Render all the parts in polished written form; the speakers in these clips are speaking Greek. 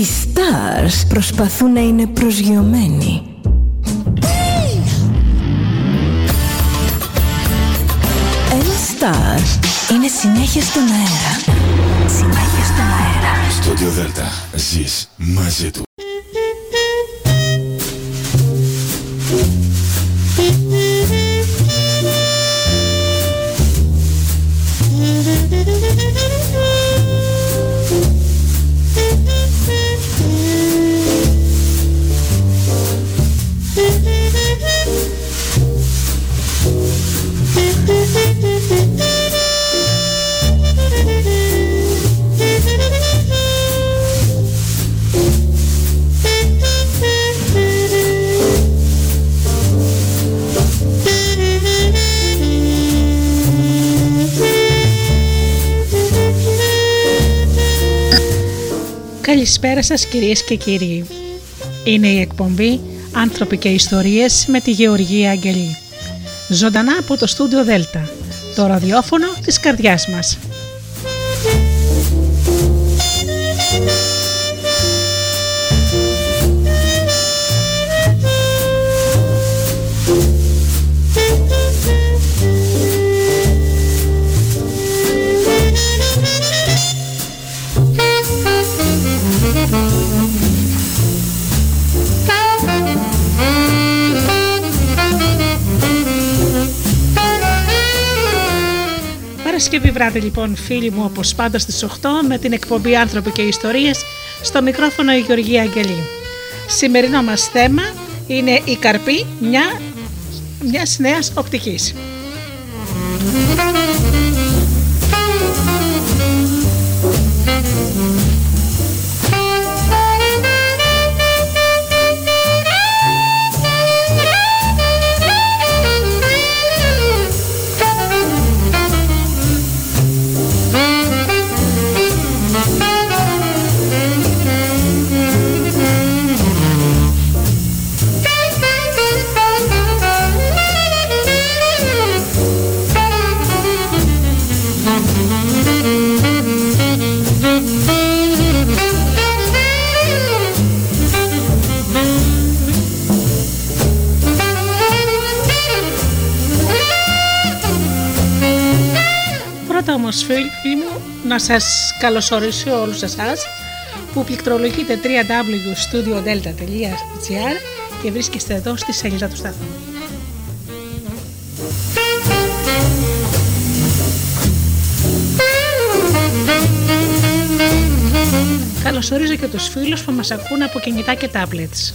Οι stars προσπαθούν να είναι προσγειωμένοι. Ένα star είναι συνέχεια στον αέρα. Συνέχεια στον αέρα. Studio Delta. Ζεις μαζί του. Καλησπέρα σας κυρίες και κύριοι. Είναι η εκπομπή «Άνθρωποι και Ιστορίες» με τη Γεωργία Αγγελή. Ζωντανά από το στούντιο Δέλτα, το ραδιόφωνο της καρδιάς μας. Παρασκευή βράδυ λοιπόν, φίλοι μου, όπως πάντα στις 8 με την εκπομπή «Άνθρωποι και Ιστορίες», στο μικρόφωνο η Γεωργία Αγγελή. Σημερινό μας θέμα είναι η καρπή μιας νέας οπτικής. Φίλοι μου, να σας καλωσορίσω όλους εσάς που πληκτρολογείτε www.studiodelta.gr και βρίσκεστε εδώ στη σελίδα του σταθμού. Καλωσορίζω και τους φίλους που μας ακούν από κινητά και tablets.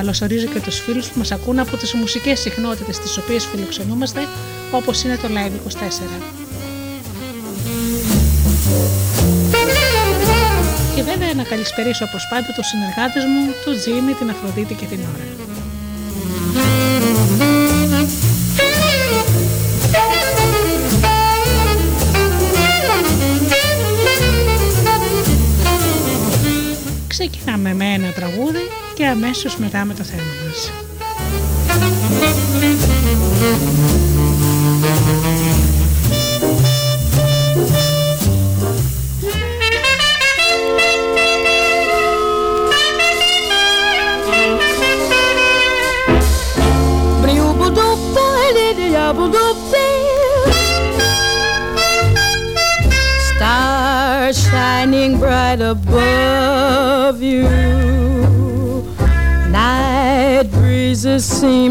Καλωσορίζω και τους φίλους που μας ακούν από τις μουσικές συχνότητες τις οποίες φιλοξενούμαστε, όπως είναι το Live 24. Και βέβαια να καλησπερίσω όπως πάντα τους συνεργάτες μου, τον Τζίμι, την Αφροδίτη και την Ώρα. Ξεκινάμε με ένα τραγούδι και αμέσως μετά με το θέμα μας. Stars shining bright above you. Breezes seem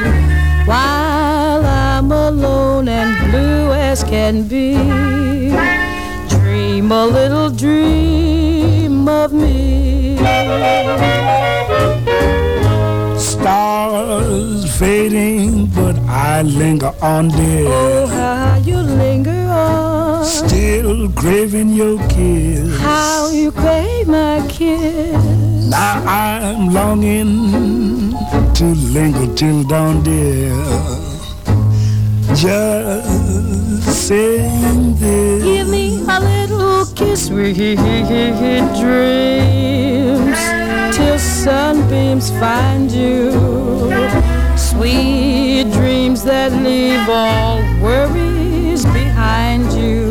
While I'm alone and blue as can be, dream a little dream of me. Stars fading, but I linger on, dear. Oh, how you linger on. still craving your kiss. How you crave my kiss. Now I'm longing to linger till dawn, dear. Just saying this. Give me a little kiss. We dreams till sunbeams find you. Sweet dreams that leave all worries behind you.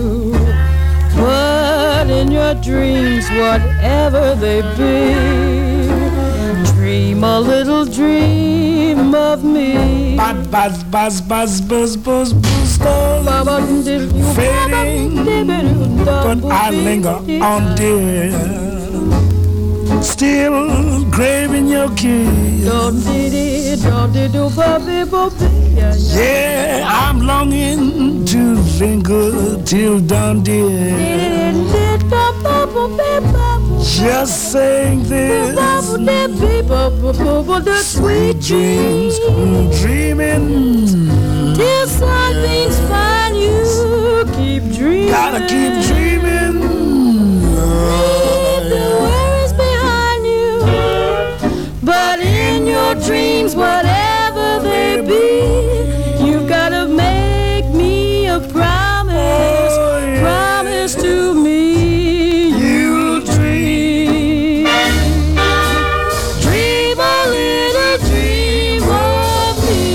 Put in your dreams, whatever they be, dream a little dream of me. Buzz, buzz, buzz, buzz, buzz, buzz, buzz, buzz, fading, but I linger on, dear. Still craving your kiss. Yeah, I'm longing to linger till dawn, dear. Just saying this. Sweet dreams, dreaming till something's find you. Keep dreaming. Gotta keep dreaming. But in your dreams, whatever they be, you gotta make me a promise, oh, yeah. Promise to me you'll dream. Dream a little dream of me.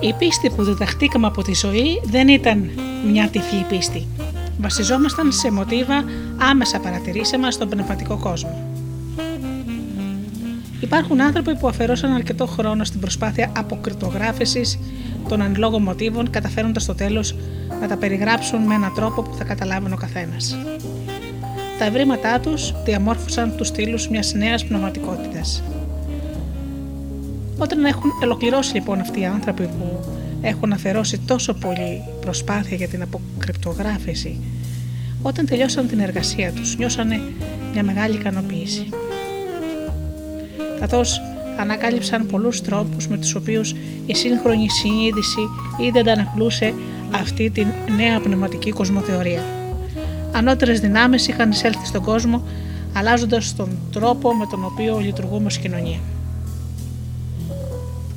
Η πίστη που διδαχτήκαμε από τη ζωή δεν ήταν μια τυφλή πίστη. Βασιζόμασταν σε μοτίβα άμεσα παρατηρήσιμα στον πνευματικό κόσμο. Υπάρχουν άνθρωποι που αφαιρώσαν αρκετό χρόνο στην προσπάθεια αποκρυπτογράφησης των εν λόγω μοτίβων, καταφέροντας στο τέλος να τα περιγράψουν με έναν τρόπο που θα καταλάβει ο καθένας. Τα ευρήματά τους διαμόρφωσαν τους στήλους μιας νέας πνευματικότητας. Όταν έχουν ολοκληρώσει λοιπόν αυτοί οι άνθρωποι που έχουν αφαιρώσει τόσο πολύ προσπάθεια για την αποκρυπτογράφηση, όταν τελειώσαν την εργασία τους, νιώσανε μια μεγάλη ικανοποίηση. Καθώς ανακάλυψαν πολλούς τρόπους με τους οποίους η σύγχρονη συνείδηση ήδη αντανακλούσε αυτή τη νέα πνευματική κοσμοθεωρία. Ανώτερες δυνάμεις είχαν εισέλθει στον κόσμο, αλλάζοντας τον τρόπο με τον οποίο λειτουργούμε ως κοινωνία.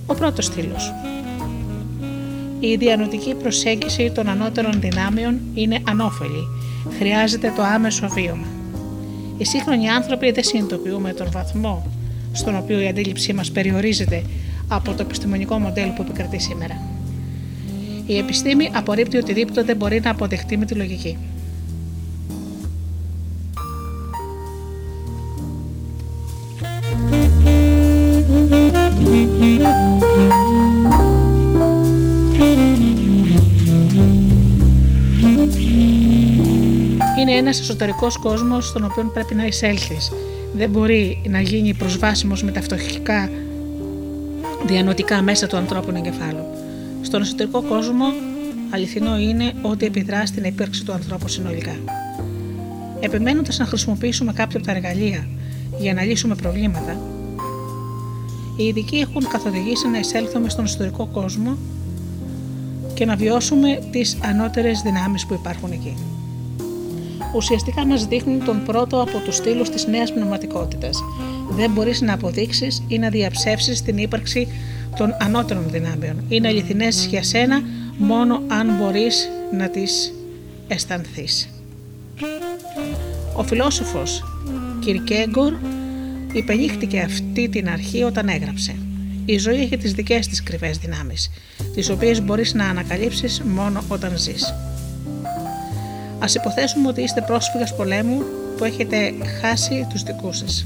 Ο πρώτος στήλος. Η διανοητική προσέγγιση των ανώτερων δυνάμεων είναι ανώφελη. Χρειάζεται το άμεσο βίωμα. Οι σύγχρονοι άνθρωποι δεν συνειδητοποιούμε τον βαθμό στον οποίο η αντίληψή μας περιορίζεται από το επιστημονικό μοντέλο που επικρατεί σήμερα. Η επιστήμη απορρίπτει οτιδήποτε δεν μπορεί να αποδεχτεί με τη λογική. Είναι ένας εσωτερικός κόσμος στον οποίο πρέπει να εισέλθεις. Δεν μπορεί να γίνει προσβάσιμος με τα φτωχικά διανοητικά μέσα του ανθρώπινου εγκεφάλου. Στον εσωτερικό κόσμο αληθινό είναι ότι επιδρά στην ύπαρξη του ανθρώπου συνολικά. Επιμένοντας να χρησιμοποιήσουμε κάποια από τα εργαλεία για να λύσουμε προβλήματα, οι ειδικοί έχουν καθοδηγήσει να εισέλθουμε στον εσωτερικό κόσμο και να βιώσουμε τις ανώτερες δυνάμεις που υπάρχουν εκεί. Ουσιαστικά μας δείχνουν τον πρώτο από τους στήλους της νέας πνευματικότητας. Δεν μπορείς να αποδείξεις ή να διαψεύσεις την ύπαρξη των ανώτερων δυνάμεων. Είναι αληθινές για σένα μόνο αν μπορείς να τις αισθανθείς. Ο φιλόσοφος Κιρκέγκορ υπενήχθηκε αυτή την αρχή όταν έγραψε. Η ζωή έχει τις δικές της κρυφές δυνάμεις, τις οποίες μπορείς να ανακαλύψεις μόνο όταν ζεις. Ας υποθέσουμε ότι είστε πρόσφυγας πολέμου που έχετε χάσει τους δικούς σας.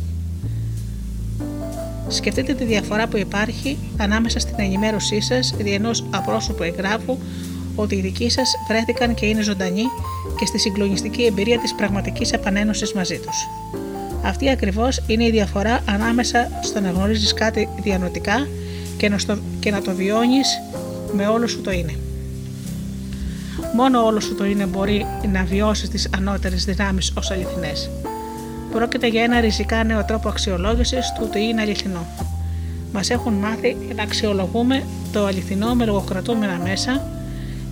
Σκεφτείτε τη διαφορά που υπάρχει ανάμεσα στην ενημέρωσή σας δι' ενός απρόσωπου εγγράφου ότι οι δικοί σας βρέθηκαν και είναι ζωντανοί και στη συγκλονιστική εμπειρία της πραγματικής επανένωσης μαζί τους. Αυτή ακριβώς είναι η διαφορά ανάμεσα στο να γνωρίζεις κάτι διανοητικά και να το βιώνεις με όλο σου το είναι. Μόνο όλο σου το είναι μπορεί να βιώσεις τις ανώτερες δυνάμεις ως αληθινές. Πρόκειται για ένα ριζικά νέο τρόπο αξιολόγησης του ότι είναι αληθινό. Μας έχουν μάθει να αξιολογούμε το αληθινό με λογοκρατούμενα μέσα.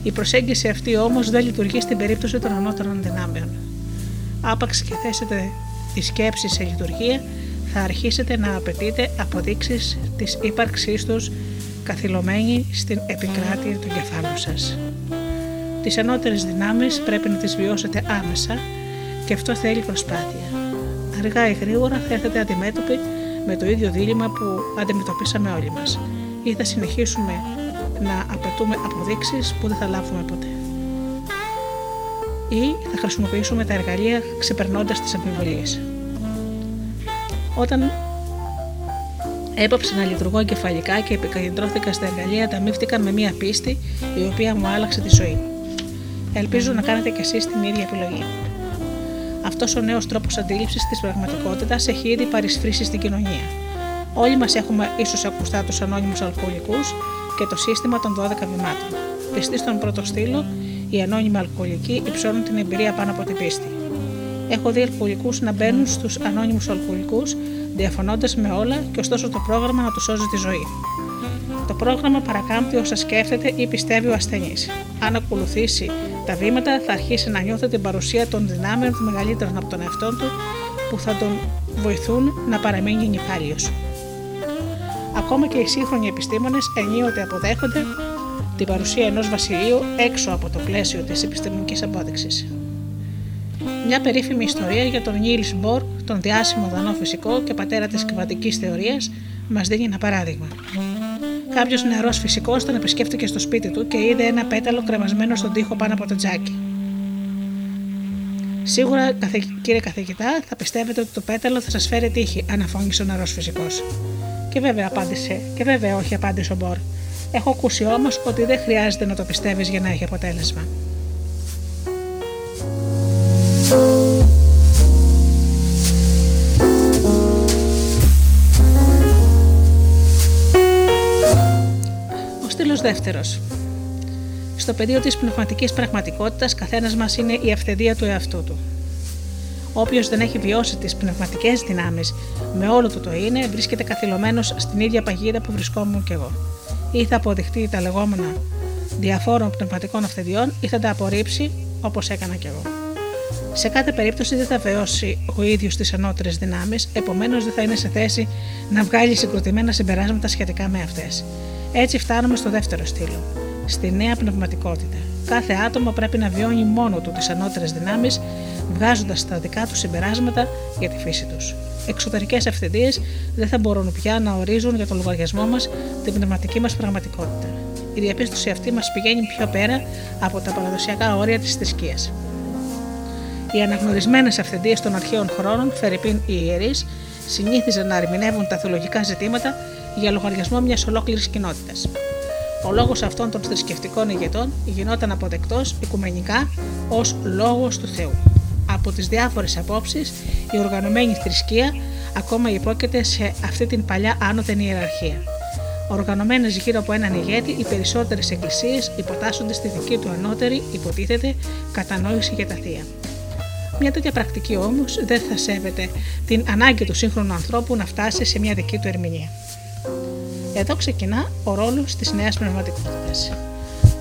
Η προσέγγιση αυτή όμως δεν λειτουργεί στην περίπτωση των ανώτερων δυνάμεων. Άπαξ και θέσετε τη σκέψη σε λειτουργία, θα αρχίσετε να απαιτείτε αποδείξεις της ύπαρξής τους καθυλωμένοι στην επικράτεια του κεφάλου σας. Τις ανώτερες δυνάμεις πρέπει να τις βιώσετε άμεσα και αυτό θέλει προσπάθεια. Αργά ή γρήγορα θα έρθετε αντιμέτωποι με το ίδιο δίλημμα που αντιμετωπίσαμε όλοι μας ή θα συνεχίσουμε να απαιτούμε αποδείξεις που δεν θα λάβουμε ποτέ. Ή θα χρησιμοποιήσουμε τα εργαλεία ξεπερνώντας τις αμφιβολίες. Όταν έπαψα να λειτουργώ εγκεφαλικά και επικεντρώθηκα στα εργαλεία, ανταμείφθηκαν με μία πίστη η οποία μου άλλαξε τη ζωή. Ελπίζω να κάνετε κι εσείς την ίδια επιλογή. Αυτός ο νέος τρόπος αντίληψης της πραγματικότητας έχει ήδη παρισφρήσει στην κοινωνία. Όλοι μας έχουμε ίσως ακουστά τους ανώνυμους αλκοολικούς και το σύστημα των 12 βημάτων. Πιστοί στον πρώτο στήλο, οι ανώνυμοι αλκοολικοί υψώνουν την εμπειρία πάνω από την πίστη. Έχω δει αλκοολικούς να μπαίνουν στους ανώνυμους αλκοολικούς, διαφωνώντας με όλα και ωστόσο το πρόγραμμα να του σώζει τη ζωή. Το πρόγραμμα παρακάμπτει όσα σκέφτεται ή πιστεύει ο ασθενής. Αν ακολουθήσει τα βήματα, θα αρχίσει να νιώθει την παρουσία των δυνάμεων μεγαλύτερων από τον εαυτό του που θα τον βοηθούν να παραμείνει νηφάλιος. Ακόμα και οι σύγχρονοι επιστήμονες ενίοτε αποδέχονται την παρουσία ενός βασιλείου έξω από το πλαίσιο της επιστημονικής απόδειξης. Μια περίφημη ιστορία για τον Νίλς Μπορ, τον διάσημο Δανό φυσικό και πατέρα της κβαντικής θεωρίας, μας δίνει ένα παράδειγμα. Κάποιος νεαρός φυσικός τον επισκέφτηκε στο σπίτι του και είδε ένα πέταλο κρεμασμένο στον τοίχο πάνω από το τζάκι. «Σίγουρα, κύριε καθηγητά, θα πιστεύετε ότι το πέταλο θα σας φέρει τύχη», αναφώνησε ο νεαρός φυσικός. «Και βέβαια όχι», απάντησε ο Μπορ. «Έχω ακούσει όμως ότι δεν χρειάζεται να το πιστεύεις για να έχει αποτέλεσμα». Ο στήλος δεύτερος. Στο πεδίο της πνευματικής πραγματικότητας, καθένας μας είναι η αυθεντία του εαυτού του. Όποιος δεν έχει βιώσει τις πνευματικές δυνάμεις με όλο του το είναι, βρίσκεται καθυλωμένος στην ίδια παγίδα που βρισκόμουν κι εγώ. Ή θα αποδειχτεί τα λεγόμενα διαφόρων πνευματικών αυθεντιών ή θα τα απορρίψει, όπως έκανα κι εγώ. Σε κάθε περίπτωση δεν θα βιώσει ο ίδιος τις ανώτερες δυνάμεις, επομένως δεν θα είναι σε θέση να βγάλει συγκροτημένα συμπεράσματα σχετικά με αυτές. Έτσι φτάνουμε στο δεύτερο στήλο, στη νέα πνευματικότητα. Κάθε άτομο πρέπει να βιώνει μόνο του τις ανώτερες δυνάμεις, βγάζοντας τα δικά του συμπεράσματα για τη φύση τους. Εξωτερικές αυθεντίες δεν θα μπορούν πια να ορίζουν για τον λογαριασμό μας την πνευματική μας πραγματικότητα. Η διαπίστωση αυτή μας πηγαίνει πιο πέρα από τα παραδοσιακά όρια της θρησκείας. Οι αναγνωρισμένες αυθεντίες των αρχαίων χρόνων, φερειπίν οι ιερείς, συνήθιζαν να ερμηνεύουν τα θεολογικά ζητήματα για λογαριασμό μιας ολόκληρης κοινότητας. Ο λόγος αυτών των θρησκευτικών ηγετών γινόταν αποδεκτός οικουμενικά ως λόγος του Θεού. Από τις διάφορες απόψεις, η οργανωμένη θρησκεία ακόμα υπόκειται σε αυτή την παλιά άνωθεν ιεραρχία. Οργανωμένες γύρω από έναν ηγέτη, οι περισσότερες εκκλησίες υποτάσσονται στη δική του ανώτερη, υποτίθεται, κατανόηση για τα θεία. Μια τέτοια πρακτική όμως δεν θα σέβεται την ανάγκη του σύγχρονου ανθρώπου να φτάσει σε μια δική του ερμηνεία. Εδώ ξεκινά ο ρόλος της νέας πνευματικότητας.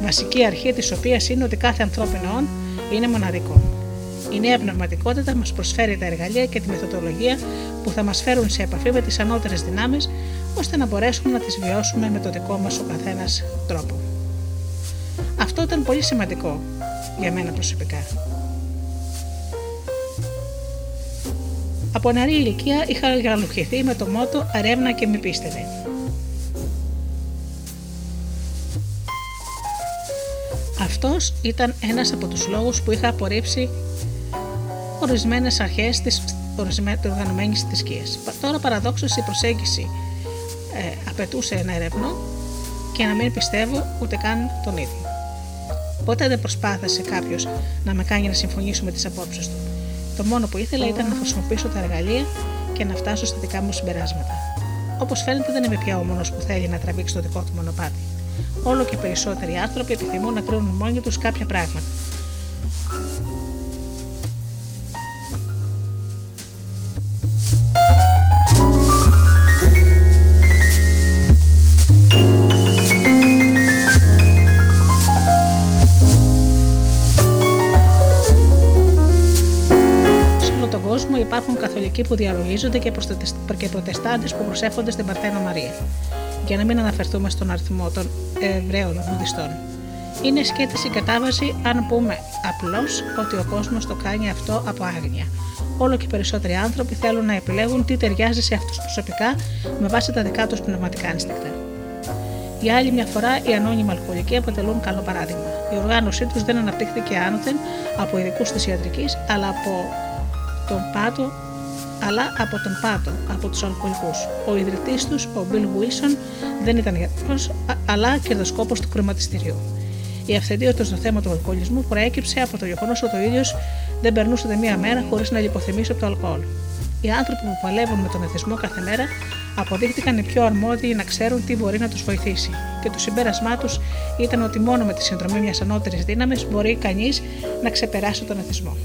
Βασική αρχή της οποίας είναι ότι κάθε ανθρώπινο όν είναι μοναδικό. Η νέα πνευματικότητα μας προσφέρει τα εργαλεία και τη μεθοδολογία που θα μας φέρουν σε επαφή με τις ανώτερες δυνάμεις, ώστε να μπορέσουμε να τις βιώσουμε με το δικό μας ο καθένας τρόπο. Αυτό ήταν πολύ σημαντικό για μένα προσωπικά. Από νεαρή ηλικία είχα γαλουχηθεί με το μότο «Ερεύνα και μη πίστευε». Αυτός ήταν ένας από τους λόγους που είχα απορρίψει ορισμένες αρχές της οργανωμένης θρησκείας. Τώρα παραδόξως η προσέγγιση απαιτούσε να ερευνώ και να μην πιστεύω ούτε καν τον ίδιο. Ποτέ δεν προσπάθησε κάποιος να με κάνει να συμφωνήσω με τις απόψεις του. Το μόνο που ήθελα ήταν να χρησιμοποιήσω τα εργαλεία και να φτάσω στα δικά μου συμπεράσματα. Όπως φαίνεται, δεν είμαι πια ο μόνος που θέλει να τραβήξει το δικό του μονοπάτι. Όλο και περισσότεροι άνθρωποι επιθυμούν να κρίνουν μόνοι τους κάποια πράγματα. Υπάρχουν καθολικοί που διαλογίζονται και προτεστάντες που προσεύχονται στην Παρθένα Μαρία. Για να μην αναφερθούμε στον αριθμό των Εβραίων Βουδιστών. Είναι σκέτη η κατάβαση αν πούμε απλώς ότι ο κόσμος το κάνει αυτό από άγνοια. Όλο και περισσότεροι άνθρωποι θέλουν να επιλέγουν τι ταιριάζει σε αυτούς προσωπικά με βάση τα δικά τους πνευματικά ένστικτα. Για άλλη μια φορά, οι ανώνυμοι αλκοολικοί αποτελούν καλό παράδειγμα. Η οργάνωσή τους δεν αναπτύχθηκε άνωθεν από ειδικούς της ιατρικής, αλλά από τον πάτο, από τους αλκοολικούς. Ο ιδρυτής τους, ο Bill Wilson, δεν ήταν γιατρός, αλλά κερδοσκόπος του κρεματιστηρίου. Η αυθεντία του στο θέμα του αλκοολισμού προέκυψε από το γεγονός ότι ο ίδιος δεν περνούσε ούτε μία μέρα χωρίς να λιποθυμήσει από το αλκοόλ. Οι άνθρωποι που παλεύουν με τον εθισμό κάθε μέρα αποδείχτηκαν οι πιο αρμόδιοι να ξέρουν τι μπορεί να τους βοηθήσει. Και το συμπέρασμά τους ήταν ότι μόνο με τη συνδρομή μιας ανώτερης δύναμης μπορεί κανείς να ξεπεράσει τον εθισμό.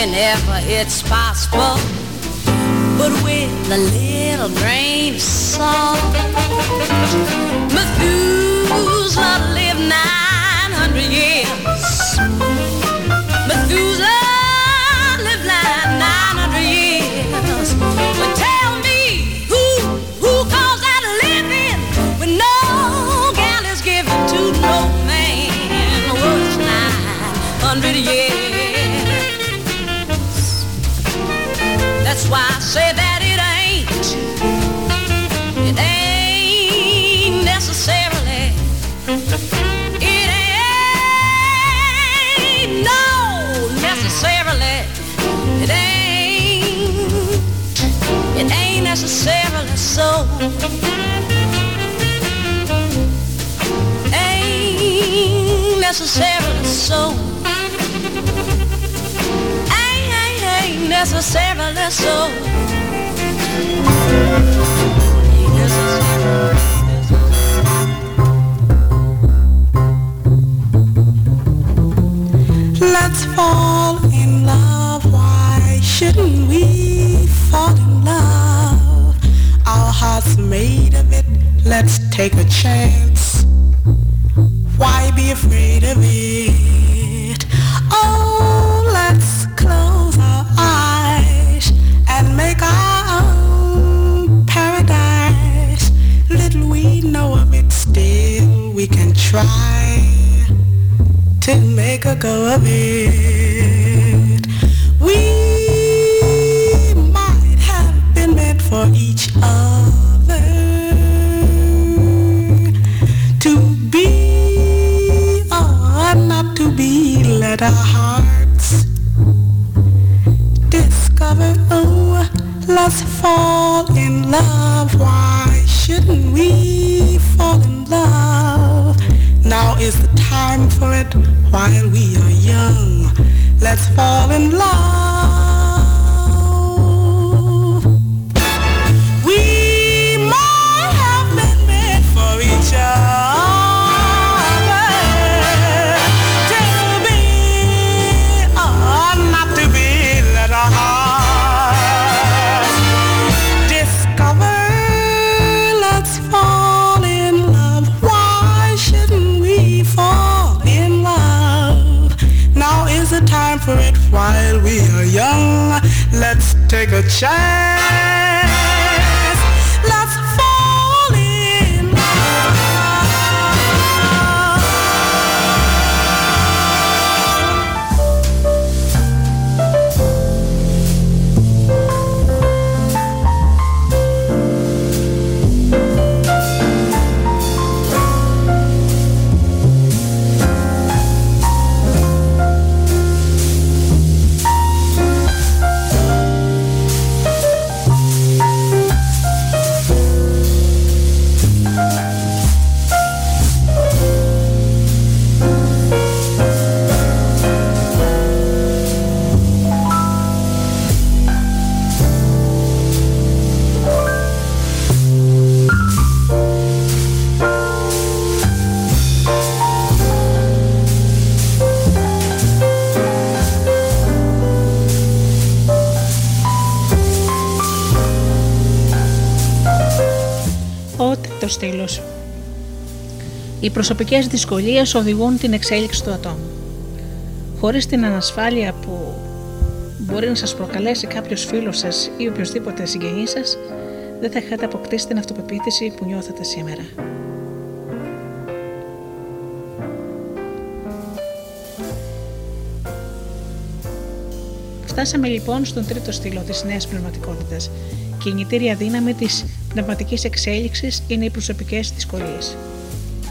Whenever it's possible, but with a little grain of salt. Methuselah lived 900 years. Methuselah lived 900 years. But tell me, who calls that living when no gal is given to no man? What's 900 years? That's why I say that it ain't necessarily, it ain't no necessarily, it ain't necessarily so, ain't necessarily so, ain't necessarily so. Let's fall in love. Why shouldn't we fall in love? Our hearts made of it. Let's take a chance. Why be afraid of it? Oh, let's close our eyes and make our own paradise. Little we know of it, still we can try to make a go of it. We might have been meant for each other. Let our hearts discover, oh, let's fall in love. Why shouldn't we fall in love? Now is the time for it while we are young. Let's fall in love. We might have been made for each other. While we are young, let's take a chance. Let's fall in λove. Στήλος. Οι προσωπικές δυσκολίες οδηγούν την εξέλιξη του ατόμου. Χωρίς την ανασφάλεια που μπορεί να σας προκαλέσει κάποιος φίλος σας ή οποιοδήποτε συγγενής σας, δεν θα είχατε αποκτήσει την αυτοπεποίθηση που νιώθετε σήμερα. Φτάσαμε λοιπόν στον τρίτο στήλο της νέας πνευματικότητας. Κινητήρια δύναμη της πνευματικής εξέλιξης είναι οι προσωπικές δυσκολίες.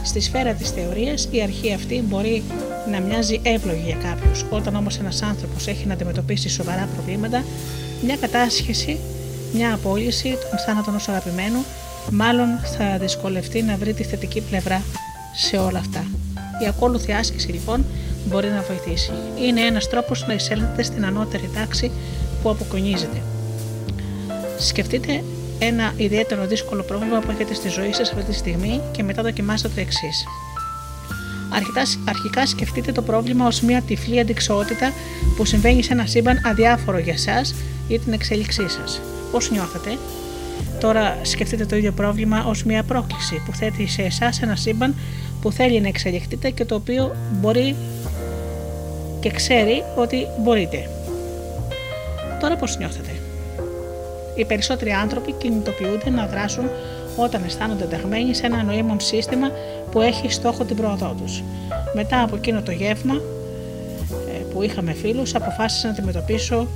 Στη σφαίρα της θεωρίας, η αρχή αυτή μπορεί να μοιάζει εύλογη για κάποιους. Όταν όμως ένας άνθρωπος έχει να αντιμετωπίσει σοβαρά προβλήματα, μια κατάσχεση, μια απόλυση, τον θάνατο ενός αγαπημένου, μάλλον θα δυσκολευτεί να βρει τη θετική πλευρά σε όλα αυτά. Η ακόλουθη άσκηση λοιπόν μπορεί να βοηθήσει. Είναι ένας τρόπος να εισέλθετε στην ανώτερη τάξη που αποκονίζεται. Σκεφτείτε ένα ιδιαίτερο δύσκολο πρόβλημα που έχετε στη ζωή σας αυτή τη στιγμή και μετά δοκιμάστε το εξής. Αρχικά σκεφτείτε το πρόβλημα ως μια τυφλή αντιξοότητα που συμβαίνει σε ένα σύμπαν αδιάφορο για σας ή την εξέλιξή σας. Πώς νιώθετε? Τώρα σκεφτείτε το ίδιο πρόβλημα ως μια πρόκληση που θέτει σε εσάς ένα σύμπαν που θέλει να εξελιχθείτε και το οποίο μπορεί και ξέρει ότι μπορείτε. Τώρα πώς νιώθετε? Οι περισσότεροι άνθρωποι κινητοποιούνται να δράσουν όταν αισθάνονται ενταγμένοι σε ένα νοήμον σύστημα που έχει στόχο την πρόοδό τους. Μετά από εκείνο το γεύμα που είχαμε φίλους, αποφάσισα να αντιμετωπίσω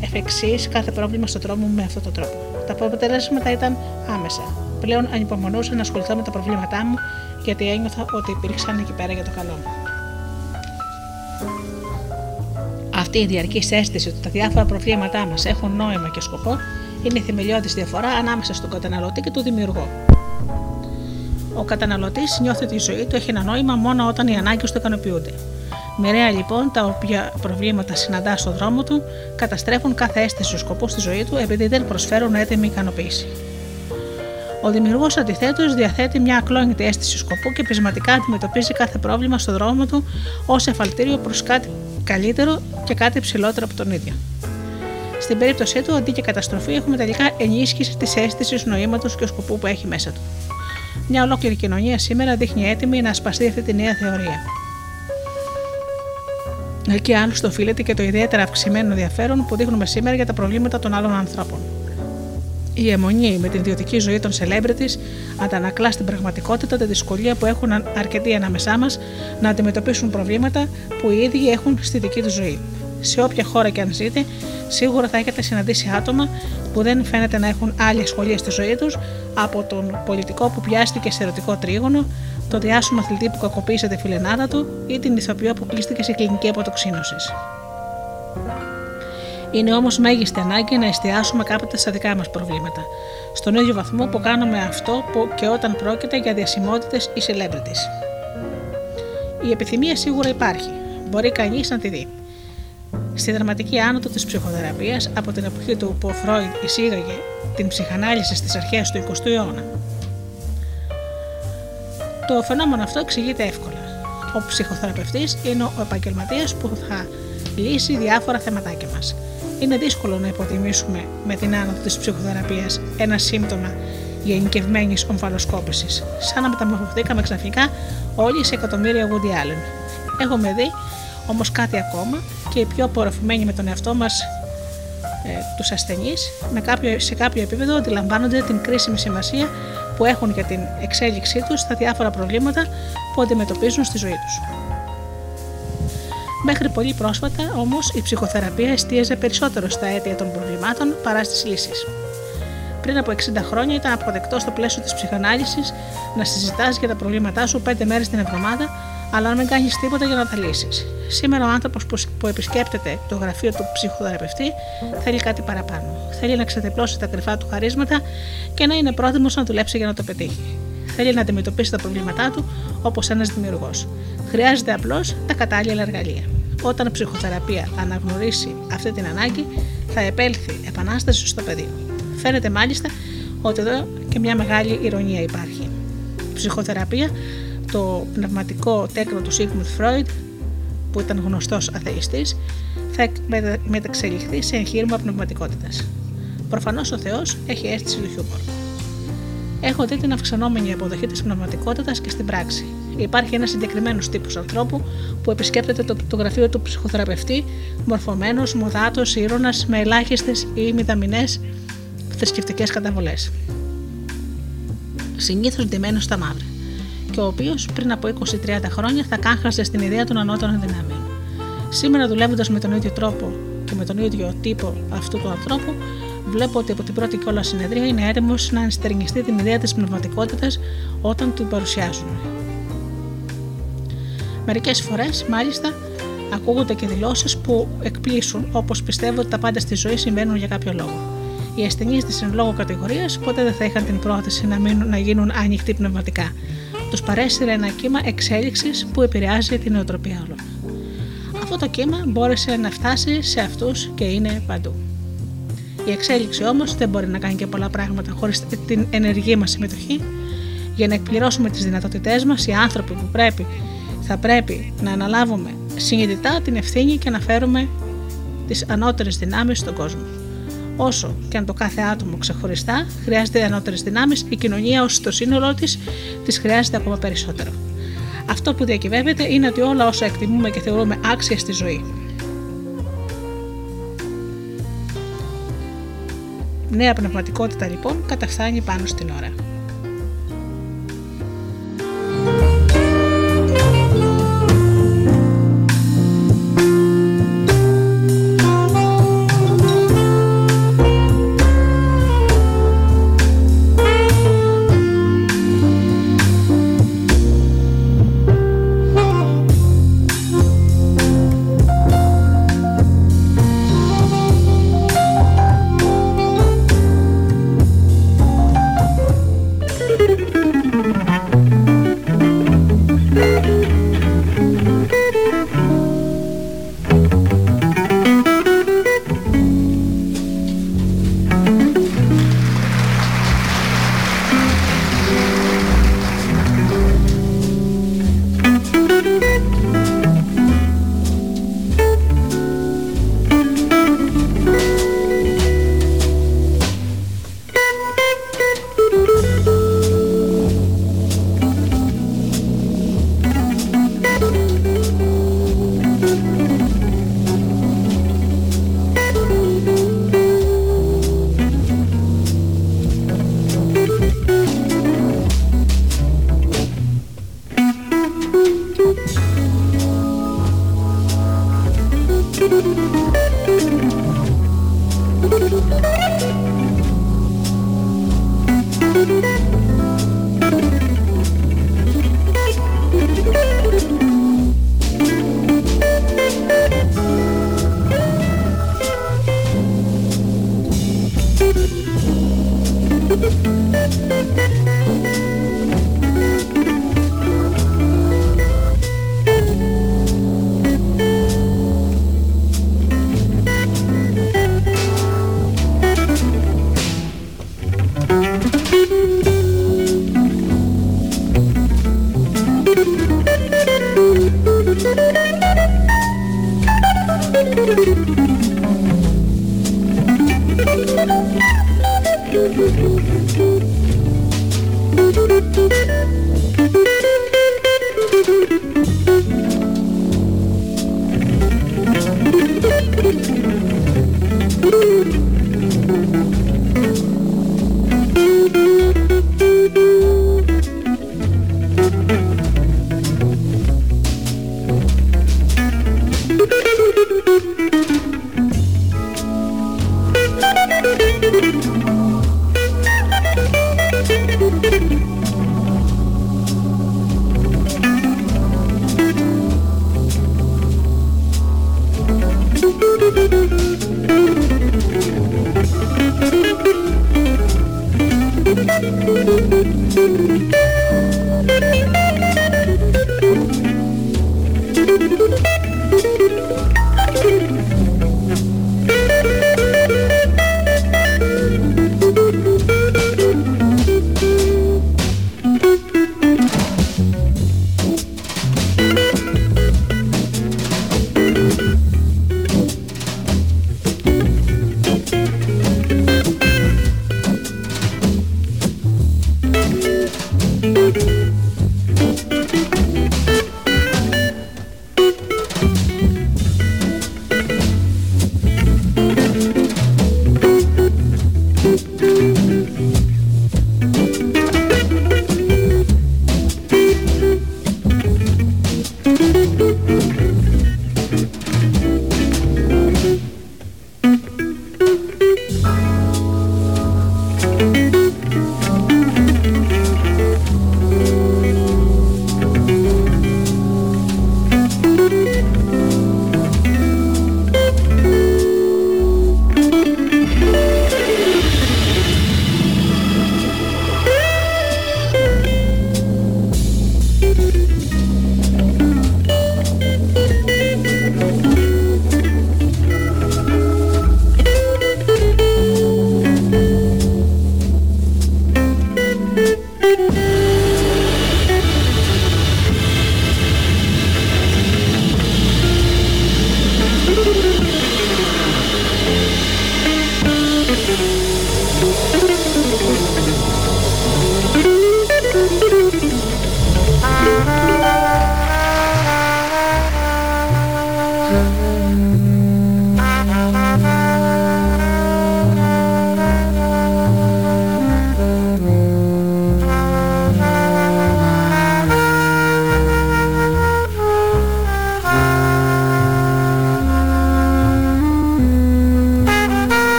εφ' εξής κάθε πρόβλημα στον τρόπο μου με αυτόν τον τρόπο. Τα αποτελέσματα ήταν άμεσα. Πλέον ανυπομονούσα να ασχοληθώ με τα προβλήματά μου γιατί ένιωθα ότι υπήρξαν εκεί πέρα για το καλό μου. Αυτή η διαρκής αίσθηση ότι τα διάφορα προβλήματά μας έχουν νόημα και σκοπό είναι η θεμελιώδης διαφορά ανάμεσα στον καταναλωτή και τον δημιουργό. Ο καταναλωτής νιώθει ότι η ζωή του έχει ένα νόημα μόνο όταν οι ανάγκες του ικανοποιούνται. Μοιραία λοιπόν τα οποία προβλήματα συναντά στον δρόμο του καταστρέφουν κάθε αίσθηση του σκοπού στη ζωή του επειδή δεν προσφέρουν έτοιμη ικανοποίηση. Ο δημιουργός αντιθέτως διαθέτει μια ακλόνητη αίσθηση σκοπού και πεισματικά αντιμετωπίζει κάθε πρόβλημα στον δρόμο του ως εφαλτήριο προς κάτι καλύτερο και κάτι ψηλότερο από τον ίδιο. Στην περίπτωσή του, αντί για καταστροφή, έχουμε τελικά ενίσχυση της αίσθησης νοήματος και σκοπού που έχει μέσα του. Μια ολόκληρη κοινωνία σήμερα δείχνει έτοιμη να ασπαστεί αυτή τη νέα θεωρία. Εκεί άλλωστε οφείλεται και το ιδιαίτερα αυξημένο ενδιαφέρον που δείχνουμε σήμερα για τα προβλήματα των άλλων ανθρώπων. Η αιμονή με την ιδιωτική ζωή των celebrities αντανακλά στην πραγματικότητα τη δυσκολία που έχουν αρκετοί ανάμεσά μας να αντιμετωπίσουν προβλήματα που οι ίδιοι έχουν στη δική τους ζωή. Σε όποια χώρα και αν ζείτε, σίγουρα θα έχετε συναντήσει άτομα που δεν φαίνεται να έχουν άλλη ασχολία στη ζωή τους από τον πολιτικό που πιάστηκε σε ερωτικό τρίγωνο, τον διάσημο αθλητή που κακοποίησε τη φιλενάδα του ή την ηθοποιό που κλείστηκε σε κλινική αποτοξίνωσης. Είναι όμως μέγιστη ανάγκη να εστιάσουμε κάποτε στα δικά μας προβλήματα, στον ίδιο βαθμό που κάνουμε αυτό και όταν πρόκειται για διασημότητες ή celebrities. Η επιθυμία σίγουρα υπάρχει, μπορεί κανείς να τη δει. Στη δραματική άνοδο της ψυχοθεραπείας από την εποχή του που ο Φρόιντ εισήγαγε την ψυχανάλυση στις αρχές του 20ου αιώνα. Το φαινόμενο αυτό εξηγείται εύκολα. Ο ψυχοθεραπευτής είναι ο επαγγελματίας που θα λύσει διάφορα θεματάκια μας. Είναι δύσκολο να υποτιμήσουμε με την άνοδο της ψυχοθεραπείας ένα σύμπτωμα γενικευμένης ομφαλοσκόπησης, σαν να μεταμορφωθήκαμε ξαφνικά όλοι σε εκατομμύρια Woody Allen. Έχουμε δει όμως κάτι ακόμα και οι πιο απορροφημένοι με τον εαυτό μας τους ασθενείς σε κάποιο επίπεδο αντιλαμβάνονται την κρίσιμη σημασία που έχουν για την εξέλιξή τους στα διάφορα προβλήματα που αντιμετωπίζουν στη ζωή τους. Μέχρι πολύ πρόσφατα όμως η ψυχοθεραπεία εστίαζε περισσότερο στα αίτια των προβλημάτων παρά στις λύσεις. Πριν από 60 χρόνια ήταν αποδεκτό στο πλαίσιο της ψυχανάλυσης να συζητάς για τα προβλήματά σου 5 μέρες την εβδομάδα, αλλά να μην κάνεις τίποτα για να τα λύσεις. Σήμερα ο άνθρωπος που επισκέπτεται το γραφείο του ψυχοθεραπευτή θέλει κάτι παραπάνω. Θέλει να ξεδιπλώσει τα κρυφά του χαρίσματα και να είναι πρόθυμος να δουλέψει για να το πετύχει. Θέλει να αντιμετωπίσει τα προβλήματά του όπως ένας δημιουργός. Χρειάζεται απλώς τα κατάλληλα εργαλεία. Όταν η ψυχοθεραπεία αναγνωρίσει αυτή την ανάγκη, θα επέλθει επανάσταση στο πεδίο. Φαίνεται μάλιστα ότι εδώ και μια μεγάλη ηρωνία υπάρχει. Η ψυχοθεραπεία, το πνευματικό τέκνο του Σίγκμουντ Φρόιντ, που ήταν γνωστός αθεϊστής, θα μεταξελιχθεί σε εγχείρημα πνευματικότητας. Προφανώς ο Θεός έχει αίσθηση του χιούμορ. Έχω δει την αυξανόμενη αποδοχή της πνευματικότητας και στην πράξη. Υπάρχει ένας συγκεκριμένος τύπος ανθρώπου που επισκέπτεται το γραφείο του ψυχοθεραπευτή, μορφωμένος, μοδάτος, ήρωας, με ελάχιστες ή μηδαμινές θρησκευτικές καταβολές. Συνήθως ντυμένος στα μαύρα, και ο οποίος πριν από 20-30 χρόνια θα κάχασε στην ιδέα των ανώτερων δυνάμεων. Σήμερα, δουλεύοντας με τον ίδιο τρόπο και με τον ίδιο τύπο αυτού του ανθρώπου, βλέπω ότι από την πρώτη κιόλας συνεδρία είναι έτοιμος να ενστερνιστεί την ιδέα της πνευματικότητας όταν του παρουσιάζουν. Μερικές φορές, μάλιστα, ακούγονται και δηλώσεις που εκπλήσουν, όπως πιστεύω ότι τα πάντα στη ζωή συμβαίνουν για κάποιο λόγο. Οι ασθενείς της εν λόγω κατηγορίας ποτέ δεν θα είχαν την πρόθεση να γίνουν ανοιχτοί πνευματικά. Τους παρέσυρε ένα κύμα εξέλιξης που επηρεάζει την νοοτροπία όλων. Αυτό το κύμα μπόρεσε να φτάσει σε αυτούς και είναι παντού. Η εξέλιξη όμως δεν μπορεί να κάνει και πολλά πράγματα χωρίς την ενεργή μας συμμετοχή. Για να εκπληρώσουμε τις δυνατότητές μας, οι άνθρωποι που θα πρέπει να αναλάβουμε συνειδητά την ευθύνη και να φέρουμε τις ανώτερες δυνάμεις στον κόσμο. Όσο και αν το κάθε άτομο ξεχωριστά χρειάζεται ανώτερες δυνάμεις, η κοινωνία ως το σύνολό της τις χρειάζεται ακόμα περισσότερο. Αυτό που διακυβεύεται είναι ότι όλα όσα εκτιμούμε και θεωρούμε άξια στη ζωή, νέα πνευματικότητα λοιπόν καταφθάνει πάνω στην ώρα.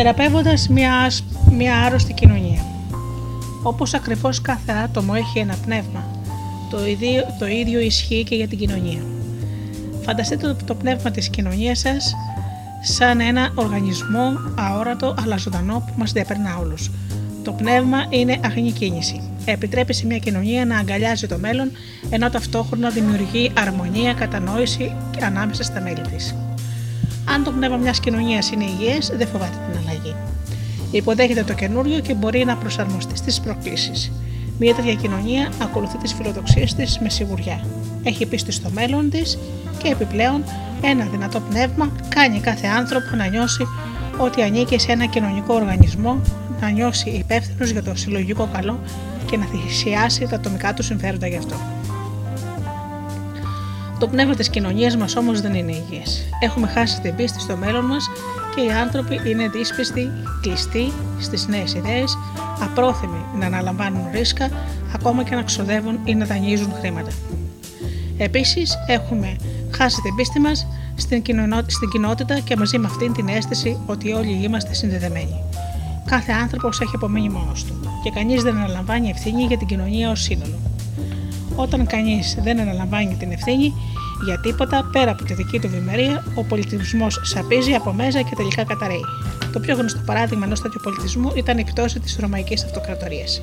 Θεραπεύοντας μια άρρωστη κοινωνία. Όπως ακριβώς κάθε άτομο έχει ένα πνεύμα, το ίδιο ισχύει και για την κοινωνία. Φανταστείτε το πνεύμα της κοινωνίας σας σαν ένα οργανισμό αόρατο αλλά ζωντανό που μας διαπερνά όλους. Το πνεύμα είναι αγνή κίνηση. Επιτρέπει σε μια κοινωνία να αγκαλιάζει το μέλλον, ενώ ταυτόχρονα δημιουργεί αρμονία, κατανόηση ανάμεσα στα μέλη της. Αν το πνεύμα μιας κοινωνίας είναι υγιές, δεν φοβάται την αλλαγή. Υποδέχεται το καινούριο και μπορεί να προσαρμοστεί στις προκλήσεις. Μια τέτοια κοινωνία ακολουθεί τις φιλοδοξίες της με σιγουριά. Έχει πίστη στο μέλλον της και επιπλέον ένα δυνατό πνεύμα κάνει κάθε άνθρωπο να νιώσει ότι ανήκει σε ένα κοινωνικό οργανισμό, να νιώσει υπεύθυνος για το συλλογικό καλό και να θυσιάσει τα ατομικά του συμφέροντα γι' αυτό. Το πνεύμα της κοινωνίας μας όμως δεν είναι υγιές. Έχουμε χάσει την πίστη στο μέλλον μας και οι άνθρωποι είναι δύσπιστοι, κλειστοί στις νέες ιδέες, απρόθυμοι να αναλαμβάνουν ρίσκα, ακόμα και να ξοδεύουν ή να δανείζουν χρήματα. Επίσης, έχουμε χάσει την πίστη μας στην κοινότητα και μαζί με αυτήν την αίσθηση ότι όλοι είμαστε συνδεδεμένοι. Κάθε άνθρωπος έχει απομείνει μόνος του και κανείς δεν αναλαμβάνει ευθύνη για την κοινωνία ως σύνολο. Όταν κανείς δεν αναλαμβάνει την ευθύνη για τίποτα πέρα από τη δική του ευημερία, ο πολιτισμός σαπίζει από μέσα και τελικά καταρρέει. Το πιο γνωστό παράδειγμα ενός τέτοιου πολιτισμού ήταν η πτώση της Ρωμαϊκής Αυτοκρατορίας.